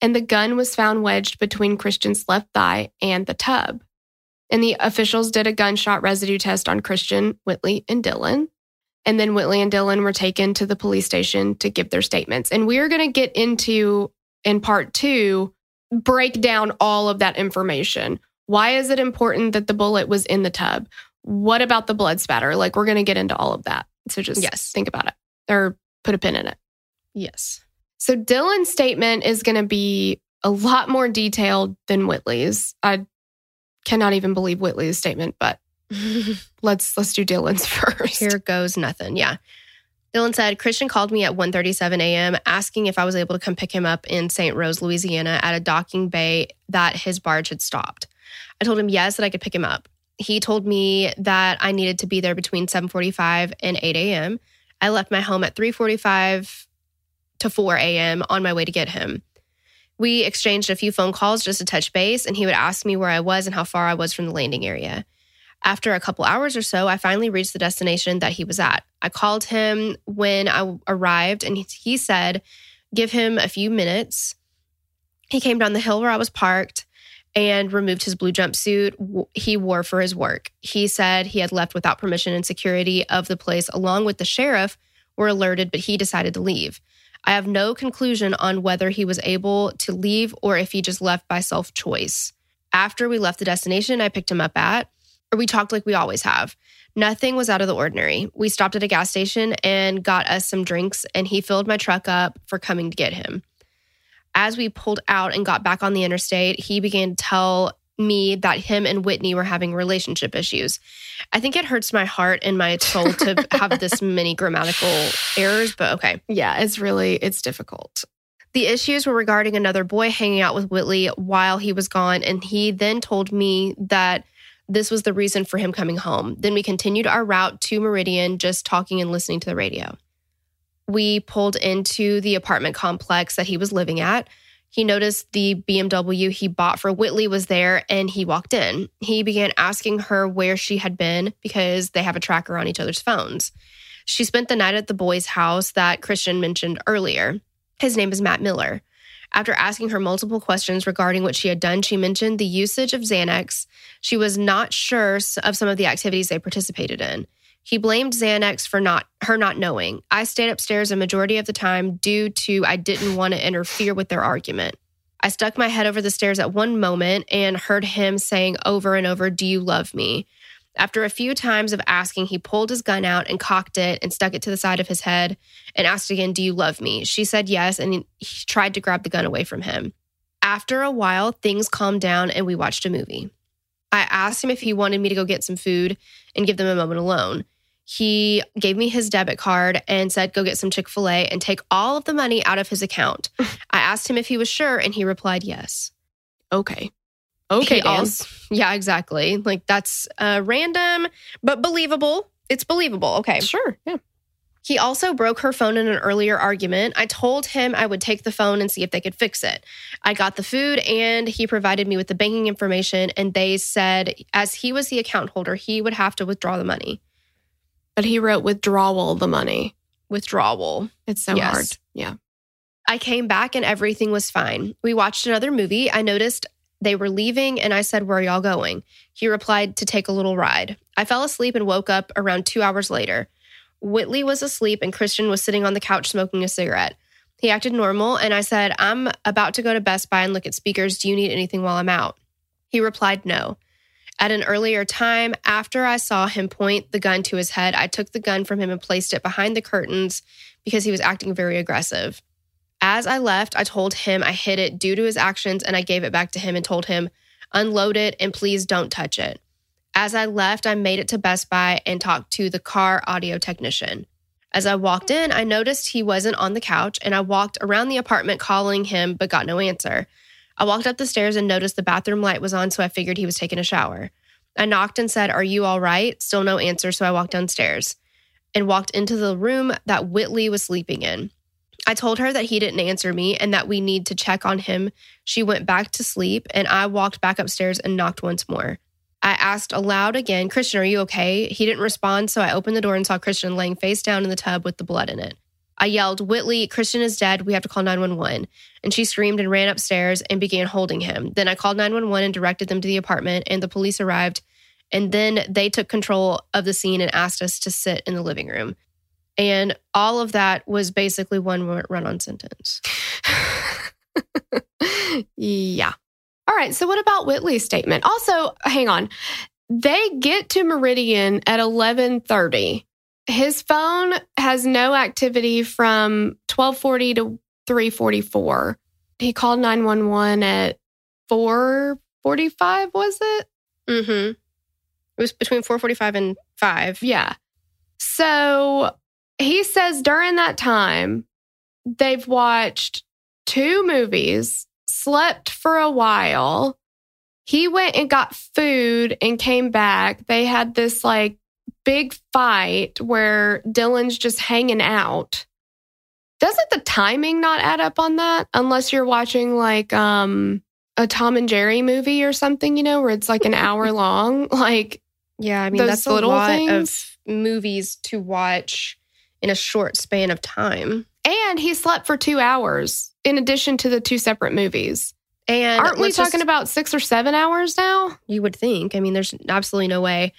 and the gun was found wedged between Christian's left thigh and the tub. And the officials did a gunshot residue test on Christian, Whitley, and Dylan. And then Whitley and Dylan were taken to the police station to give their statements. And we are going to get into, in part two, break down all of that information. Why is it important that the bullet was in the tub? What about the blood spatter? Like, we're going to get into all of that. So just yes. think about it or put a pin in it. Yes. So Dylan's statement is going to be a lot more detailed than Whitley's. I cannot even believe Whitley's statement, but... let's let's do Dylan's first. Here goes nothing. Yeah. Dylan said, Christian called me at one thirty-seven a.m. asking if I was able to come pick him up in Saint Rose, Louisiana at a docking bay that his barge had stopped. I told him yes, that I could pick him up. He told me that I needed to be there between seven forty-five and eight a.m. I left my home at three forty-five to four a.m. on my way to get him. We exchanged a few phone calls just to touch base, and he would ask me where I was and how far I was from the landing area. After a couple hours or so, I finally reached the destination that he was at. I called him when I arrived, and he said, give him a few minutes. He came down the hill where I was parked and removed his blue jumpsuit he wore for his work. He said he had left without permission, and security of the place, along with the sheriff, were alerted, but he decided to leave. I have no conclusion on whether he was able to leave or if he just left by self-choice. After we left the destination I picked him up at, we talked like we always have. Nothing was out of the ordinary. We stopped at a gas station and got us some drinks, and he filled my truck up for coming to get him. As we pulled out and got back on the interstate, he began to tell me that him and Whitney were having relationship issues. I think it hurts my heart and my soul to have this many grammatical errors, but okay. Yeah, it's really, it's difficult. The issues were regarding another boy hanging out with Whitley while he was gone, and he then told me that This was the reason for him coming home. Then we continued our route to Meridian, just talking and listening to the radio. We pulled into the apartment complex that he was living at. He noticed the B M W he bought for Whitley was there, and he walked in. He began asking her where she had been because they have a tracker on each other's phones. She spent the night at the boy's house that Christian mentioned earlier. His name is Matt Miller. After asking her multiple questions regarding what she had done, she mentioned the usage of Xanax. She was not sure of some of the activities they participated in. He blamed Xanax for not her not knowing. I stayed upstairs a majority of the time due to I didn't want to interfere with their argument. I stuck my head over the stairs at one moment and heard him saying over and over, "Do you love me?" After a few times of asking, he pulled his gun out and cocked it and stuck it to the side of his head and asked again, "Do you love me?" She said yes, and he tried to grab the gun away from him. After a while, things calmed down and we watched a movie. I asked him if he wanted me to go get some food and give them a moment alone. He gave me his debit card and said, "Go get some Chick-fil-A and take all of the money out of his account." I asked him if he was sure, and he replied yes. Okay. Okay, also, yeah, exactly. Like, that's uh, random, but believable. It's believable. Okay. Sure, yeah. He also broke her phone in an earlier argument. I told him I would take the phone and see if they could fix it. I got the food, and he provided me with the banking information, and they said as he was the account holder, he would have to withdraw the money. But he wrote withdrawal the money. Withdrawal. It's so yes. hard. Yeah. I came back, and everything was fine. We watched another movie. I noticed they were leaving, and I said, "Where are y'all going?" He replied, "To take a little ride." I fell asleep and woke up around two hours later. Whitley was asleep, and Christian was sitting on the couch smoking a cigarette. He acted normal, and I said, "I'm about to go to Best Buy and look at speakers. Do you need anything while I'm out?" He replied, "No." At an earlier time, after I saw him point the gun to his head, I took the gun from him and placed it behind the curtains because he was acting very aggressive. As I left, I told him I hid it due to his actions, and I gave it back to him and told him, "Unload it and please don't touch it." As I left, I made it to Best Buy and talked to the car audio technician. As I walked in, I noticed he wasn't on the couch, and I walked around the apartment calling him but got no answer. I walked up the stairs and noticed the bathroom light was on, so I figured he was taking a shower. I knocked and said, "Are you all right?" Still no answer, so I walked downstairs and walked into the room that Whitley was sleeping in. I told her that he didn't answer me and that we need to check on him. She went back to sleep, and I walked back upstairs and knocked once more. I asked aloud again, "Christian, are you okay?" He didn't respond, so I opened the door and saw Christian laying face down in the tub with the blood in it. I yelled, "Whitley, Christian is dead. We have to call nine one one. And she screamed and ran upstairs and began holding him. Then I called nine one one and directed them to the apartment, and the police arrived, and then they took control of the scene and asked us to sit in the living room. And all of that was basically one run-on sentence. Yeah. All right. So what about Whitley's statement? Also, hang on. They get to Meridian at eleven thirty. His phone has no activity from twelve forty to three forty-four. He called nine one one at four forty-five, was it? Mm-hmm. It was between four forty-five and five. Yeah. So he says during that time, they've watched two movies, slept for a while. He went and got food and came back. They had this like big fight where Dylan's just hanging out. Doesn't the timing not add up on that? Unless you're watching like um, a Tom and Jerry movie or something, you know, where it's like an hour long. Like, yeah, I mean, those that's little a lot things. Of movies to watch in a short span of time. And he slept for two hours in addition to the two separate movies. And aren't we talking just, about six or seven hours now? You would think. I mean, there's absolutely no way.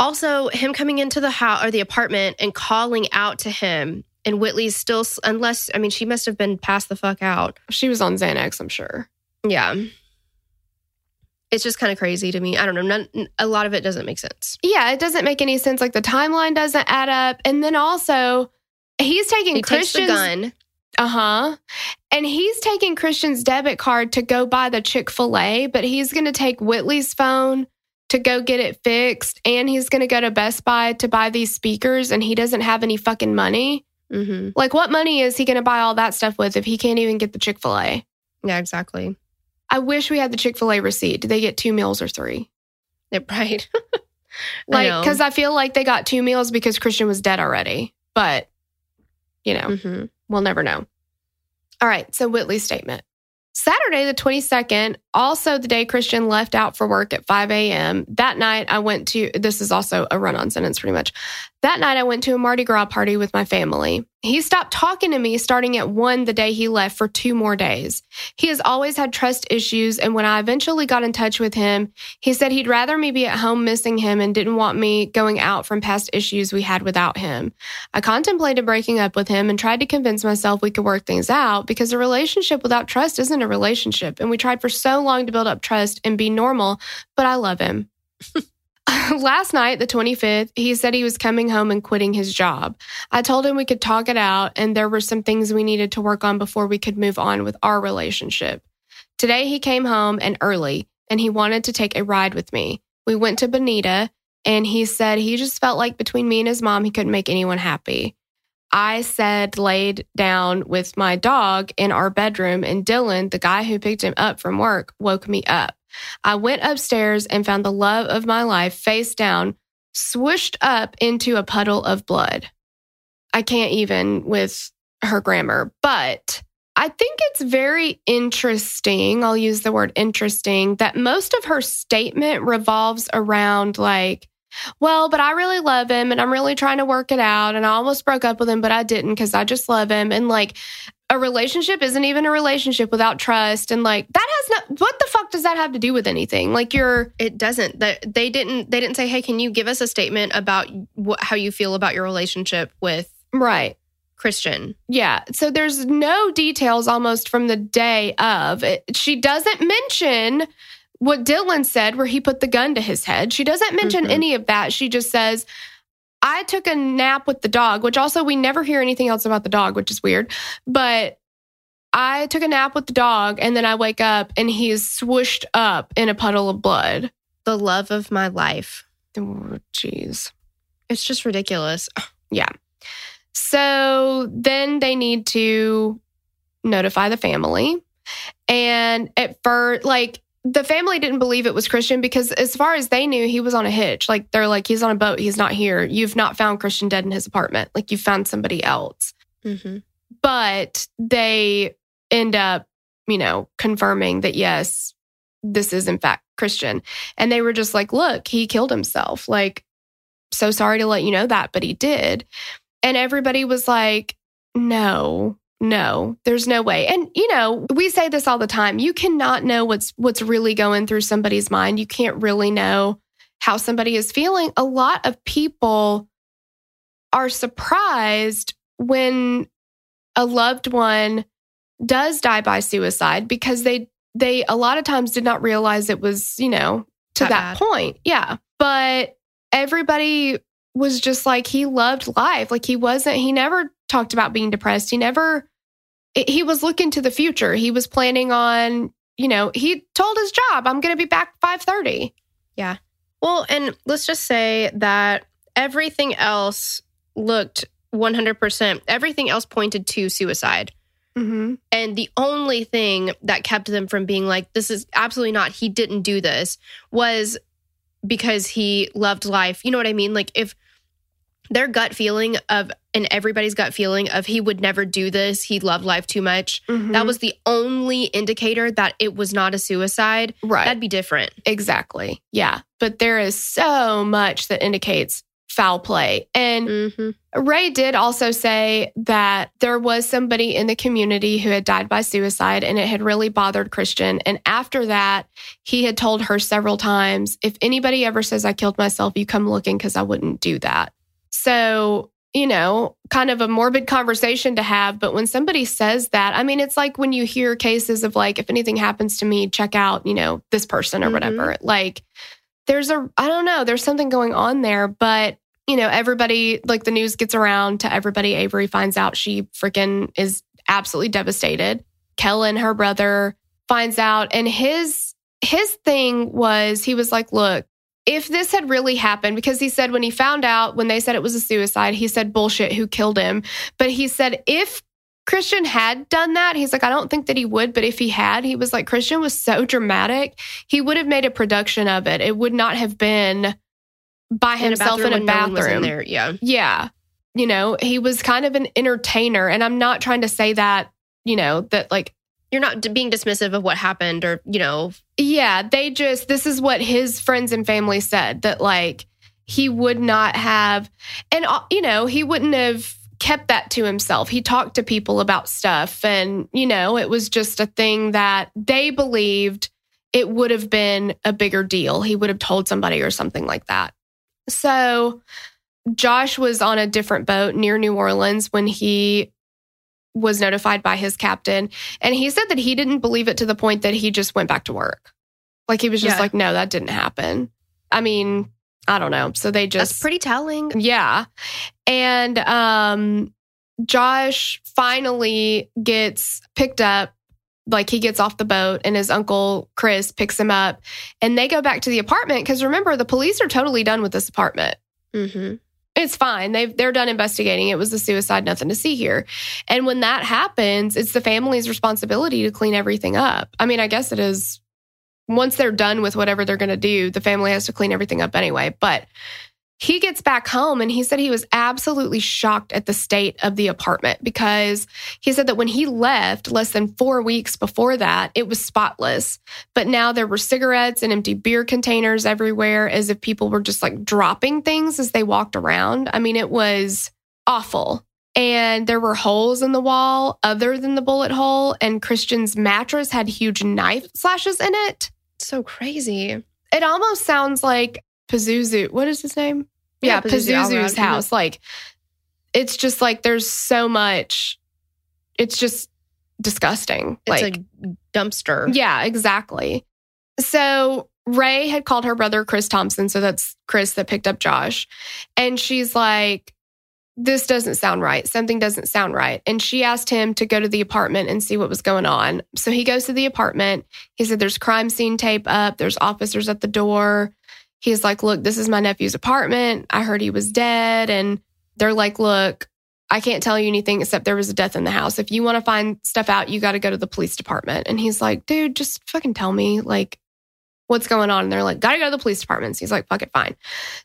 Also, him coming into the house or the apartment and calling out to him, and Whitley's still, unless, I mean, she must have been passed the fuck out. She was on Xanax, I'm sure. Yeah. It's just kind of crazy to me. I don't know. None, a lot of it doesn't make sense. Yeah, it doesn't make any sense. Like the timeline doesn't add up. And then also, he's taking he Christian's... takes the gun. Uh-huh. And he's taking Christian's debit card to go buy the Chick-fil-A, but he's going to take Whitley's phone to go get it fixed, and he's going to go to Best Buy to buy these speakers, and he doesn't have any fucking money. Mm-hmm. Like, what money is he going to buy all that stuff with if he can't even get the Chick-fil-A? Yeah, exactly. I wish we had the Chick-fil-A receipt. Did they get two meals or three? They're right. Like, because I, I feel like they got two meals because Christian was dead already. But, you know, mm-hmm. we'll never know. All right. So Whitley's statement. Saturday, the twenty-second, also the day Christian left out for work at five a.m. That night, I went to, this is also a run-on sentence pretty much. That night, I went to a Mardi Gras party with my family. He stopped talking to me starting at one the day he left for two more days. He has always had trust issues, and when I eventually got in touch with him, he said he'd rather me be at home missing him and didn't want me going out from past issues we had without him. I contemplated breaking up with him and tried to convince myself we could work things out because a relationship without trust isn't a relationship, and we tried for so long long to build up trust and be normal, but I love him. Last night, the twenty-fifth, he said he was coming home and quitting his job. I told him we could talk it out and there were some things we needed to work on before we could move on with our relationship. Today, he came home and early and he wanted to take a ride with me. We went to Bonita and he said he just felt like between me and his mom, he couldn't make anyone happy. I said laid down with my dog in our bedroom, and Dylan, the guy who picked him up from work, woke me up. I went upstairs and found the love of my life face down, swooshed up into a puddle of blood. I can't even with her grammar, but I think it's very interesting, I'll use the word interesting, that most of her statement revolves around like, well, but I really love him and I'm really trying to work it out. And I almost broke up with him, but I didn't because I just love him. And like a relationship isn't even a relationship without trust. And like that has no, what the fuck does that have to do with anything? Like you're, it doesn't, that they didn't, they didn't say, hey, can you give us a statement about wh- how you feel about your relationship with right Christian? Yeah. So there's no details almost from the day of it. She doesn't mention what Dylan said, where he put the gun to his head. She doesn't mention mm-hmm. any of that. She just says, I took a nap with the dog, which also we never hear anything else about the dog, which is weird. But I took a nap with the dog and then I wake up and he is swooshed up in a puddle of blood. The love of my life. Oh, jeez. It's just ridiculous. Yeah. So then they need to notify the family. And at first, like, the family didn't believe it was Christian because as far as they knew, he was on a hitch. Like, they're like, he's on a boat. He's not here. You've not found Christian dead in his apartment. Like, you found somebody else. Mm-hmm. But they end up, you know, confirming that, yes, this is in fact Christian. And they were just like, look, he killed himself. Like, so sorry to let you know that, but he did. And everybody was like, no. No, there's no way. And, you know, we say this all the time. You cannot know what's what's really going through somebody's mind. You can't really know how somebody is feeling. A lot of people are surprised when a loved one does die by suicide because they, they a lot of times did not realize it was, you know, to that, that point. Yeah. But everybody was just like, he loved life. Like he wasn't, he never talked about being depressed. He never, he was looking to the future. He was planning on, you know, he told his job, I'm going to be back five thirty. Yeah. Well, and let's just say that everything else looked one hundred percent, everything else pointed to suicide. Mm-hmm. And the only thing that kept them from being like, this is absolutely not, he didn't do this, was because he loved life. You know what I mean? Like if their gut feeling of, and everybody's gut feeling of he would never do this, he loved life too much. Mm-hmm. That was the only indicator that it was not a suicide. Right. That'd be different. Exactly. Yeah. But there is so much that indicates foul play. And mm-hmm. Rae did also say that there was somebody in the community who had died by suicide and it had really bothered Christian. And after that, he had told her several times, if anybody ever says I killed myself, you come looking because I wouldn't do that. So, you know, kind of a morbid conversation to have. But when somebody says that, I mean, it's like when you hear cases of like, if anything happens to me, check out, you know, this person or mm-hmm. whatever. Like there's a, I don't know, there's something going on there. But, you know, everybody, like the news gets around to everybody. Avery finds out she freaking is absolutely devastated. Kellen, her brother, finds out. And his, his thing was, he was like, look, if this had really happened, because he said when he found out, when they said it was a suicide, he said, bullshit, who killed him? But he said, if Christian had done that. He's like, I don't think that he would, but if he had, he was like, Christian was so dramatic. He would have made a production of it. It would not have been by himself in a bathroom. In a bathroom. No one was in there. Yeah. Yeah. You know, he was kind of an entertainer. And I'm not trying to say that, you know, that like, you're not being dismissive of what happened or, you know. Yeah. They just, this is what his friends and family said, that like, he would not have, and, you know, he wouldn't have kept that to himself. He talked to people about stuff, and, you know, it was just a thing that they believed it would have been a bigger deal. He would have told somebody or something like that. So Josh was on a different boat near New Orleans when he was notified by his captain. And he said that he didn't believe it to the point that he just went back to work. Like, he was just yeah. like, no, that didn't happen. I mean, I don't know. So they just... That's pretty telling. Yeah. And um, Josh finally gets picked up. Like, he gets off the boat and his uncle, Chris, picks him up. And they go back to the apartment because, remember, the police are totally done with this apartment. Mm-hmm. It's fine. They've, they're done investigating. It was the suicide. Nothing to see here. And when that happens, it's the family's responsibility to clean everything up. I mean, I guess it is... Once they're done with whatever they're going to do, the family has to clean everything up anyway. But he gets back home, and he said he was absolutely shocked at the state of the apartment, because he said that when he left less than four weeks before that, it was spotless. But now there were cigarettes and empty beer containers everywhere, as if people were just like dropping things as they walked around. I mean, it was awful. And there were holes in the wall other than the bullet hole, and Christian's mattress had huge knife slashes in it. So crazy. It almost sounds like Pazuzu. What is his name? Yeah, yeah Pazuzu Pazuzu's house. Mm-hmm. Like, it's just like there's so much. It's just disgusting. It's like a dumpster. Yeah, exactly. So Rae had called her brother Chris Thompson. So that's Chris that picked up Josh. And she's like, this doesn't sound right. Something doesn't sound right. And she asked him to go to the apartment and see what was going on. So he goes to the apartment. He said, there's crime scene tape up. There's officers at the door. He's like, look, this is my nephew's apartment. I heard he was dead. And they're like, look, I can't tell you anything except there was a death in the house. If you want to find stuff out, you got to go to the police department. And he's like, dude, just fucking tell me, like, what's going on? And they're like, gotta go to the police department. So he's like, fuck it, fine.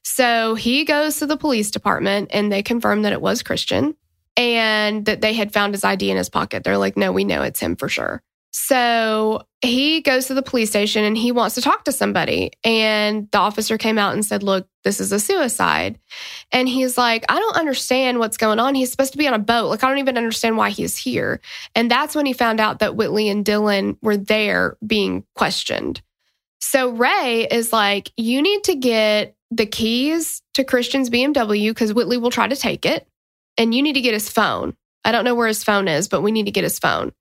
So he goes to the police department, and they confirm that it was Christian and that they had found his I D in his pocket. They're like, no, we know it's him for sure. So he goes to the police station and he wants to talk to somebody. And the officer came out and said, look, this is a suicide. And he's like, I don't understand what's going on. He's supposed to be on a boat. Like, I don't even understand why he's here. And that's when he found out that Whitley and Dylan were there being questioned. So Rae is like, you need to get the keys to Christian's B M W because Whitley will try to take it. And you need to get his phone. I don't know where his phone is, but we need to get his phone.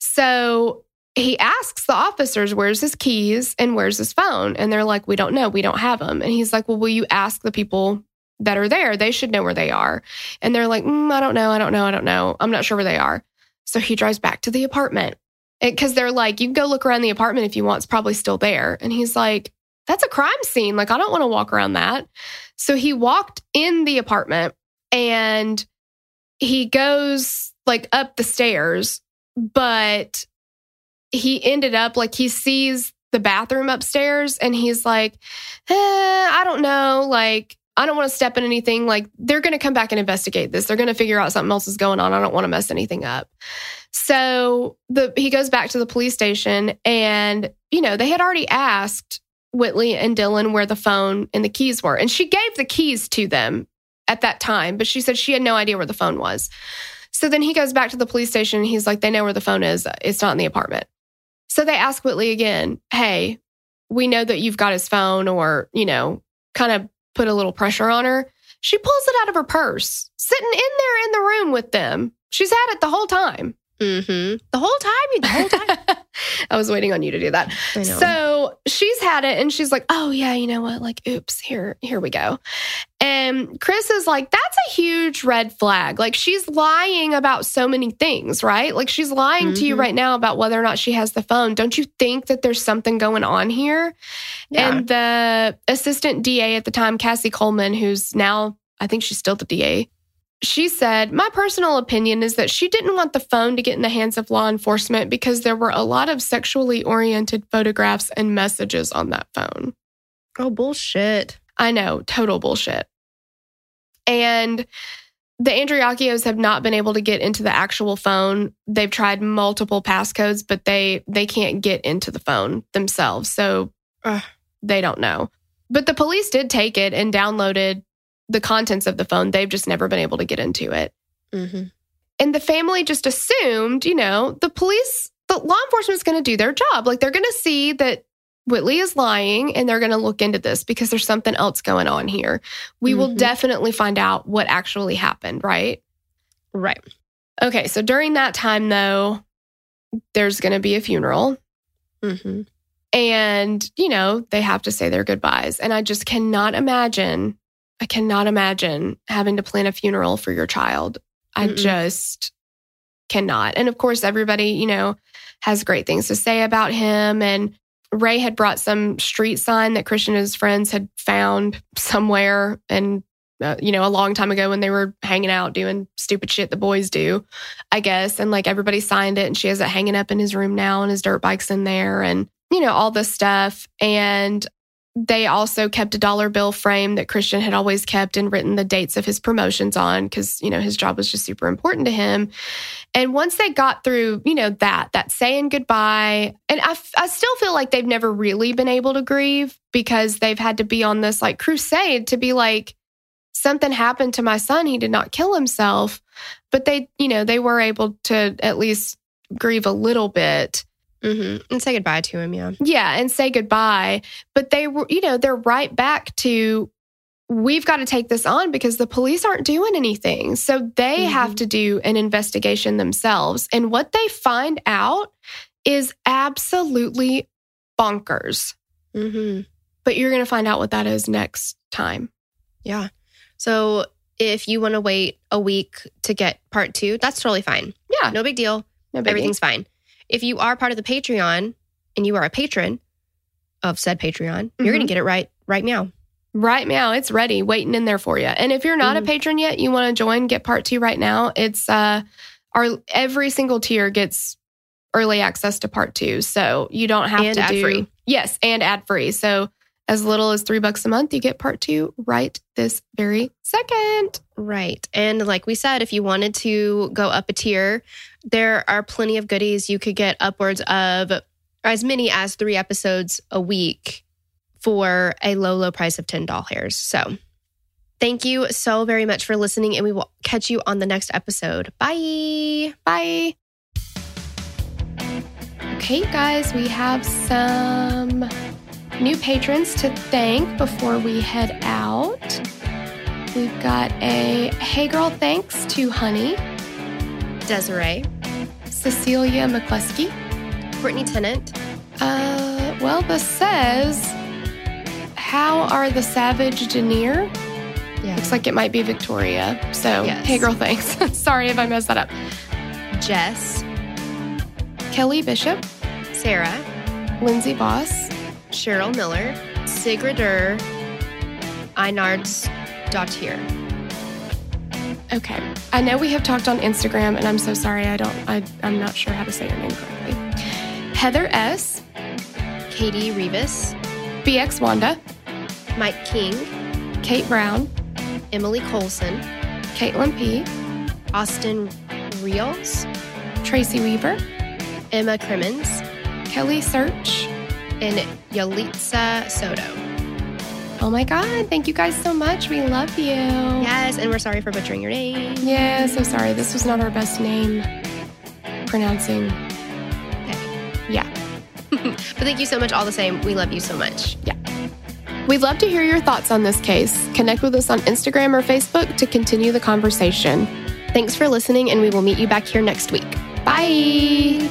So he asks the officers, where's his keys and where's his phone? And they're like, we don't know. We don't have them. And he's like, well, will you ask the people that are there? They should know where they are. And they're like, mm, I don't know. I don't know. I don't know. I'm not sure where they are. So he drives back to the apartment. Because they're like, you can go look around the apartment if you want. It's probably still there. And he's like, that's a crime scene. Like, I don't want to walk around that. So he walked in the apartment and he goes like up the stairs, but he ended up like he sees the bathroom upstairs and he's like, eh, I don't know. Like, I don't want to step in anything. Like, they're going to come back and investigate this. They're going to figure out something else is going on. I don't want to mess anything up. So the he goes back to the police station, and, you know, they had already asked Whitley and Dylan where the phone and the keys were. And she gave the keys to them at that time, but she said she had no idea where the phone was. So then he goes back to the police station and he's like, they know where the phone is. It's not in the apartment. So they ask Whitley again, hey, we know that you've got his phone, or, you know, kind of put a little pressure on her. She pulls it out of her purse, sitting in there in the room with them. She's had it the whole time. Mm-hmm. The whole time? The whole time? I was waiting on you to do that. So she's had it, and she's like, oh, yeah, you know what? Like, oops, here, here we go. And Chris is like, that's a huge red flag. Like, she's lying about so many things, right? Like, she's lying mm-hmm. to you right now about whether or not she has the phone. Don't you think that there's something going on here? Yeah. And the assistant D A at the time, Cassie Coleman, who's now, I think she's still the D A, She said, my personal opinion is that she didn't want the phone to get in the hands of law enforcement because there were a lot of sexually oriented photographs and messages on that phone. Oh, bullshit. I know, total bullshit. And the Andreacchios have not been able to get into the actual phone. They've tried multiple passcodes, but they, they can't get into the phone themselves. So uh, they don't know. But the police did take it and downloaded the contents of the phone. They've just never been able to get into it. Mm-hmm. And the family just assumed, you know, the police, the law enforcement is going to do their job. Like, they're going to see that Whitley is lying and they're going to look into this because there's something else going on here. We mm-hmm. will definitely find out what actually happened, right? Right. Okay, so during that time, though, there's going to be a funeral. Mm-hmm. And, you know, they have to say their goodbyes. And I just cannot imagine, I cannot imagine having to plan a funeral for your child. I Mm-mm. just cannot. And of course, everybody, you know, has great things to say about him. And Rae had brought some street sign that Christian and his friends had found somewhere, and uh, you know, a long time ago when they were hanging out doing stupid shit the boys do, I guess. And like, everybody signed it, and she has it hanging up in his room now, and his dirt bike's in there, and you know, all this stuff. And they also kept a dollar bill frame that Christian had always kept and written the dates of his promotions on because, you know, his job was just super important to him. And once they got through, you know, that, that saying goodbye, and I, I still feel like they've never really been able to grieve because they've had to be on this like crusade to be like, something happened to my son. He did not kill himself. But they, you know, they were able to at least grieve a little bit. Mm-hmm. And say goodbye to him, yeah. Yeah, and say goodbye. But they were, you know, they're right back to, we've got to take this on because the police aren't doing anything. So they mm-hmm. have to do an investigation themselves. And what they find out is absolutely bonkers. Mm-hmm. But you're going to find out what that is next time. Yeah. So if you want to wait a week to get part two, that's totally fine. Yeah. No big deal. No big Everything's deal. Fine. If you are part of the Patreon and you are a patron of said Patreon, mm-hmm. you're going to get it right right now. Right now. It's ready, waiting in there for you. And if you're not mm-hmm. a patron yet, you want to join, get part two right now. It's uh, our every single tier gets early access to part two. So you don't have and to ad do... free. Yes, and ad-free. So as little as three bucks a month, you get part two right this very second. Right. And like we said, if you wanted to go up a tier, there are plenty of goodies. You could get upwards of as many as three episodes a week for a low, low price of ten doll hairs. So thank you so very much for listening, and we will catch you on the next episode. Bye. Bye. Okay, guys, we have some new patrons to thank before we head out. We've got a Hey Girl Thanks to Honey, Desiree, Cecilia McCluskey, Brittany Tennant. Uh, well, this says, how are the Savage Denier? Yeah. Looks like it might be Victoria. So, yes. Hey Girl Thanks. Sorry if I messed that up. Jess, Kelly Bishop, Sarah, Lindsay Boss, Cheryl Miller, Sigridur, Einards Dottier. Okay. I know we have talked on Instagram, and I'm so sorry. I don't, I, I'm not sure how to say your name correctly. Heather S. Katie Rivas, B X Wanda, Mike King, Kate Brown, Emily Colson, Caitlin P., Austin Rios, Tracy Weaver, Emma Crimmins, Kelly Search, and Yalitza Soto. Oh my God, thank you guys so much. We love you. Yes, and we're sorry for butchering your name. Yeah, so sorry. This was not our best name pronouncing. Okay. Yeah. But thank you so much all the same. We love you so much. Yeah. We'd love to hear your thoughts on this case. Connect with us on Instagram or Facebook to continue the conversation. Thanks for listening, and we will meet you back here next week. Bye. Bye.